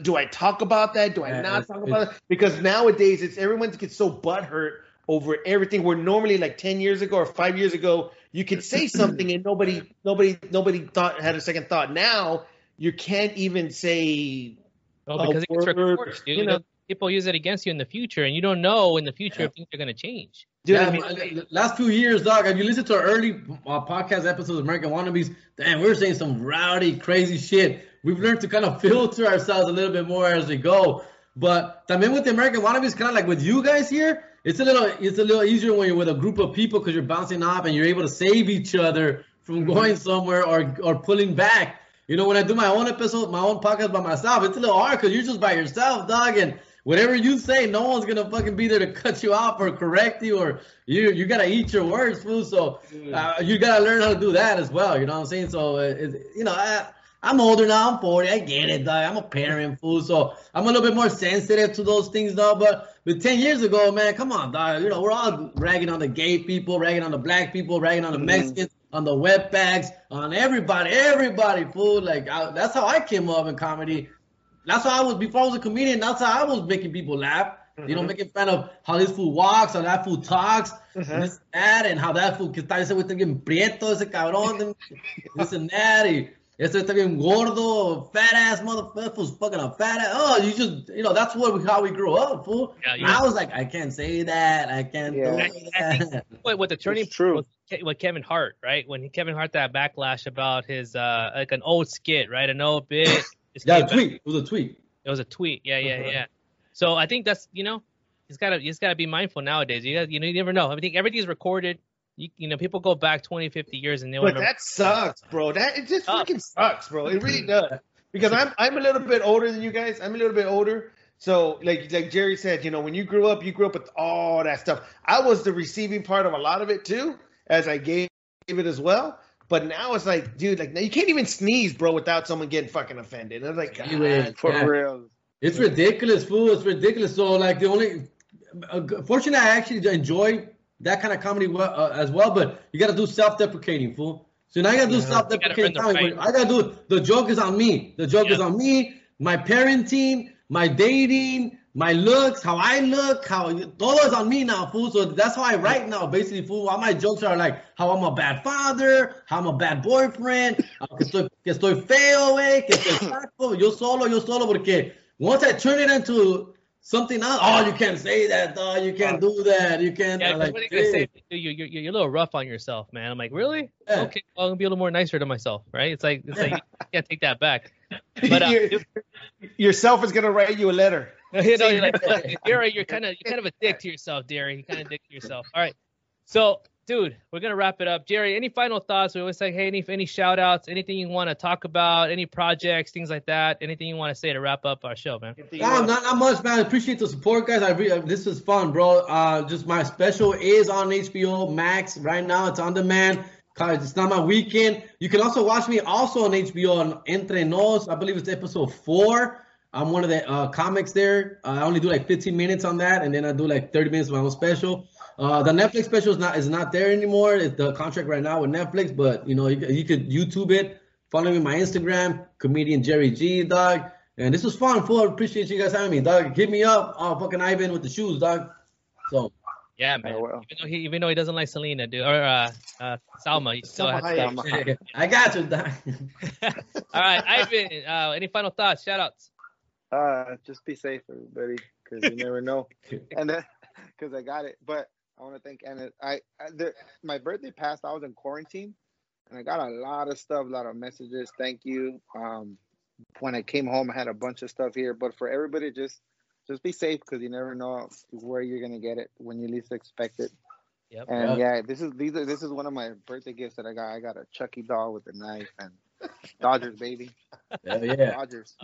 do I talk about that? Do I not talk about it? Because nowadays everyone gets so butthurt over everything. Where normally like 10 years ago or 5 years ago, you could say something and nobody had a second thought. Now you can't even say because it gets recorded. People use it against you in the future, and you don't know in the future if things are going to change. Dude, I mean, last few years, dog, if you listen to our early podcast episodes of American Wannabes, damn, we were saying some rowdy, crazy shit. We've learned to kind of filter ourselves a little bit more as we go. But también with the American Wannabes, kind of like with you guys here, it's a little easier when you're with a group of people because you're bouncing off and you're able to save each other from going somewhere or pulling back. When I do my own episode, my own podcast by myself, it's a little hard because you're just by yourself, dog, and whatever you say, no one's going to fucking be there to cut you off or correct you, or you got to eat your words, fool. So you got to learn how to do that as well. You know what I'm saying? So, I'm older now. I'm 40. I get it, dog. I'm a parent, fool. So I'm a little bit more sensitive to those things, dog. But 10 years ago, man, come on, dog. We're all ragging on the gay people, ragging on the black people, ragging on the Mexicans, on the wet bags, on everybody, fool. Like, that's how I came up in comedy. That's how I was, before I was a comedian, that's how I was making people laugh. Making fun of how this fool walks, how that fool talks, this and that, and how that fool, que está ese güey, prieto, ese cabrón, this and that. Este está bien gordo, fat ass motherfucker, fool's fucking a fat ass. Oh, you just, you know, that's what how we grew up, fool. Yeah, and I was like, I can't say that, I can't do that. What the turning point with Kevin Hart, right? When Kevin Hart that backlash about his like an old skit, right? An old bit. Yeah, a tweet. It was a tweet. It was a tweet. Yeah, yeah, yeah. So I think that's, you know, he's gotta be mindful nowadays. You know, you never know. I think everything's recorded. You know, people go back 20, 50 years and they will. But that sucks, bro. That it just fucking sucks, bro. It really does. Because I'm a little bit older than you guys. I'm a little bit older. So like Jerry said, you know, when you grew up with all that stuff. I was the receiving part of a lot of it too, as I gave it as well. But now it's like, dude, like now you can't even sneeze, bro, without someone getting fucking offended. And I'm like, God, for real. It's ridiculous, fool. It's ridiculous. So like fortunately, I actually enjoy that kind of comedy as well, but you got to do self-deprecating, fool. So now you got to do self-deprecating comedy. I got to do the joke is on me. The joke is on me, my parenting, my dating, my looks, how I look, how todo is on me now, fool. So that's how I write now, basically, fool. All my jokes are like how I'm a bad father, how I'm a bad boyfriend, que estoy feo, wey, que estoy saco, yo solo, porque once I turn it into something else. Oh, you can't say that. Oh, you can't do that. You can't. Yeah, like, what are you gonna say? You're a little rough on yourself, man. I'm like, really? Yeah. Okay, well, I'm gonna be a little more nicer to myself, right? It's like you can't take that back. But yourself is gonna write you a letter. You know, you're like, you're kind of a dick to yourself, Jerry. You kind of dick to yourself. All right. So, dude, we're gonna wrap it up. Jerry, any final thoughts? We always say, hey, any shout outs, anything you want to talk about, any projects, things like that, anything you want to say to wrap up our show, man? No, not much, man. I appreciate the support, guys. This is fun, bro. Just my special is on HBO Max right now. It's on demand. It's Not My Weekend. You can also watch me also on HBO on Entre Nos. I believe it's episode 4. I'm one of the comics there. I only do like 15 minutes on that, and then I do like 30 minutes of my own special. The Netflix special is not there anymore. It's the contract right now with Netflix, but you know you could YouTube it. Follow me on my Instagram, comedian Jerry G, dog. And this was fun, fool. I appreciate you guys having me, dog. Hit me up, fucking Ivan with the shoes, dog. So yeah, man. Oh, well. Even though he doesn't like Selena, dude, or Salma, you still have to. I got you, dog. All right, Ivan. Any final thoughts? Shout outs. Just be safe, everybody, because you never know. And then, because I got it, but. I want to thank, and my birthday passed. I was in quarantine, and I got a lot of stuff, a lot of messages. Thank you. When I came home, I had a bunch of stuff here. But for everybody, just be safe because you never know where you're gonna get it when you least expect it. Yep. And this is one of my birthday gifts that I got. I got a Chucky doll with a knife and Dodgers, baby. Hell yeah, Dodgers.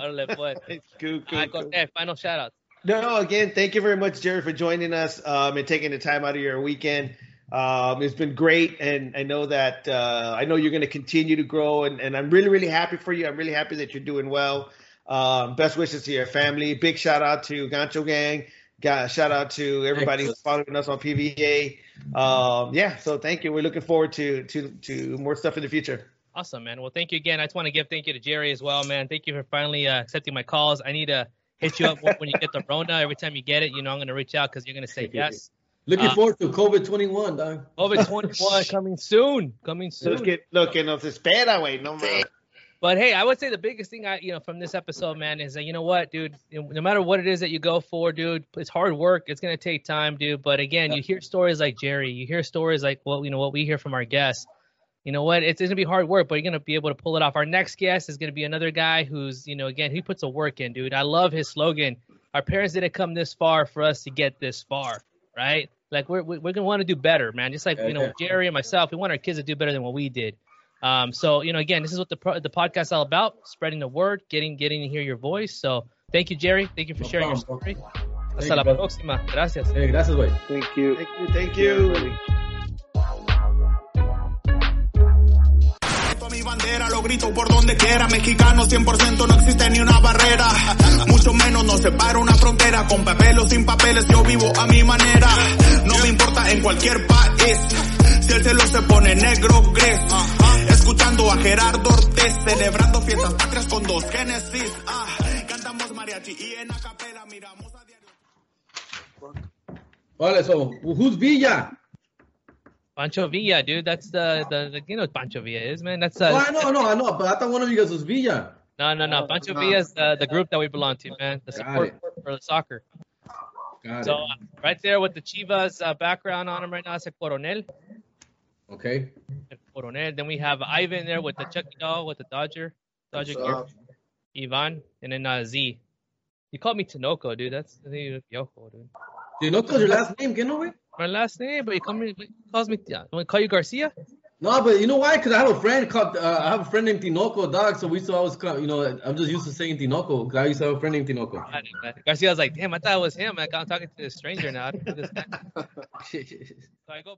Final shout out. No, again, thank you very much, Jerry, for joining us and taking the time out of your weekend. It's been great, and I know that you're going to continue to grow, and I'm really, really happy for you. I'm really happy that you're doing well. Best wishes to your family. Big shout-out to Gancho Gang. Shout-out to everybody who's following us on PVA. So thank you. We're looking forward to more stuff in the future. Awesome, man. Well, thank you again. I just want to give thank you to Jerry as well, man. Thank you for finally accepting my calls. I need to hit you up when you get the Rona. Every time you get it, you know I'm going to reach out because you're going to say yes. Looking forward to COVID-21, dog. COVID-21 coming soon. Look, nos espera, güey. No man. But, hey, I would say the biggest thing from this episode, man, is that, you know what, dude, no matter what it is that you go for, dude, it's hard work. It's going to take time, dude. But, again, you hear stories like Jerry. You hear stories like what we hear from our guests. You know what? It's going to be hard work, but you're going to be able to pull it off. Our next guest is going to be another guy who's, again, he puts a work in, dude. I love his slogan. Our parents didn't come this far for us to get this far, right? Like, we're going to want to do better, man. Just like, Jerry and myself, we want our kids to do better than what we did. So, again, this is what the podcast is all about, spreading the word, getting to hear your voice. So thank you, Jerry. Thank you for sharing your story. Hasta la próxima. Gracias. Hey, gracias, güey. Thank you. Thank you. Bandera, lo grito por donde quiera, mexicano 100%, no existe ni una barrera, mucho menos nos separa una frontera, con papel o sin papeles yo vivo a mi manera, no me importa en cualquier país, si el cielo se pone negro, gris, escuchando a Gerardo Ortiz, celebrando fiestas patrias con dos Génesis, cantamos mariachi y en acapela miramos a diario. Hola, so, who's Villa? Pancho Villa, dude. That's the you know what Pancho Villa is, man. That's I know, but I thought one of you guys was Villa. No. Pancho Villa is the group that we belong to, man. The support for the soccer. So right there with the Chivas background on him right now is a Coronel. Okay. Coronel. Then we have Ivan there with the Chucky doll with the Dodger gear. Ivan, and then Z. You called me Tinoco, dude. That's Yoko, dude. Tinoco's your last name, get away. My last name, but he calls me. Yeah. Want to call you Garcia? No, but you know why? Because I have a friend called. I have a friend named Tinoco, dog. So we used to always call. You know, I'm just used to saying Tinoco. Because I used to have a friend named Tinoco. Garcia was like, damn, I thought it was him. Like, I'm talking to this stranger now. I don't know this guy. So I go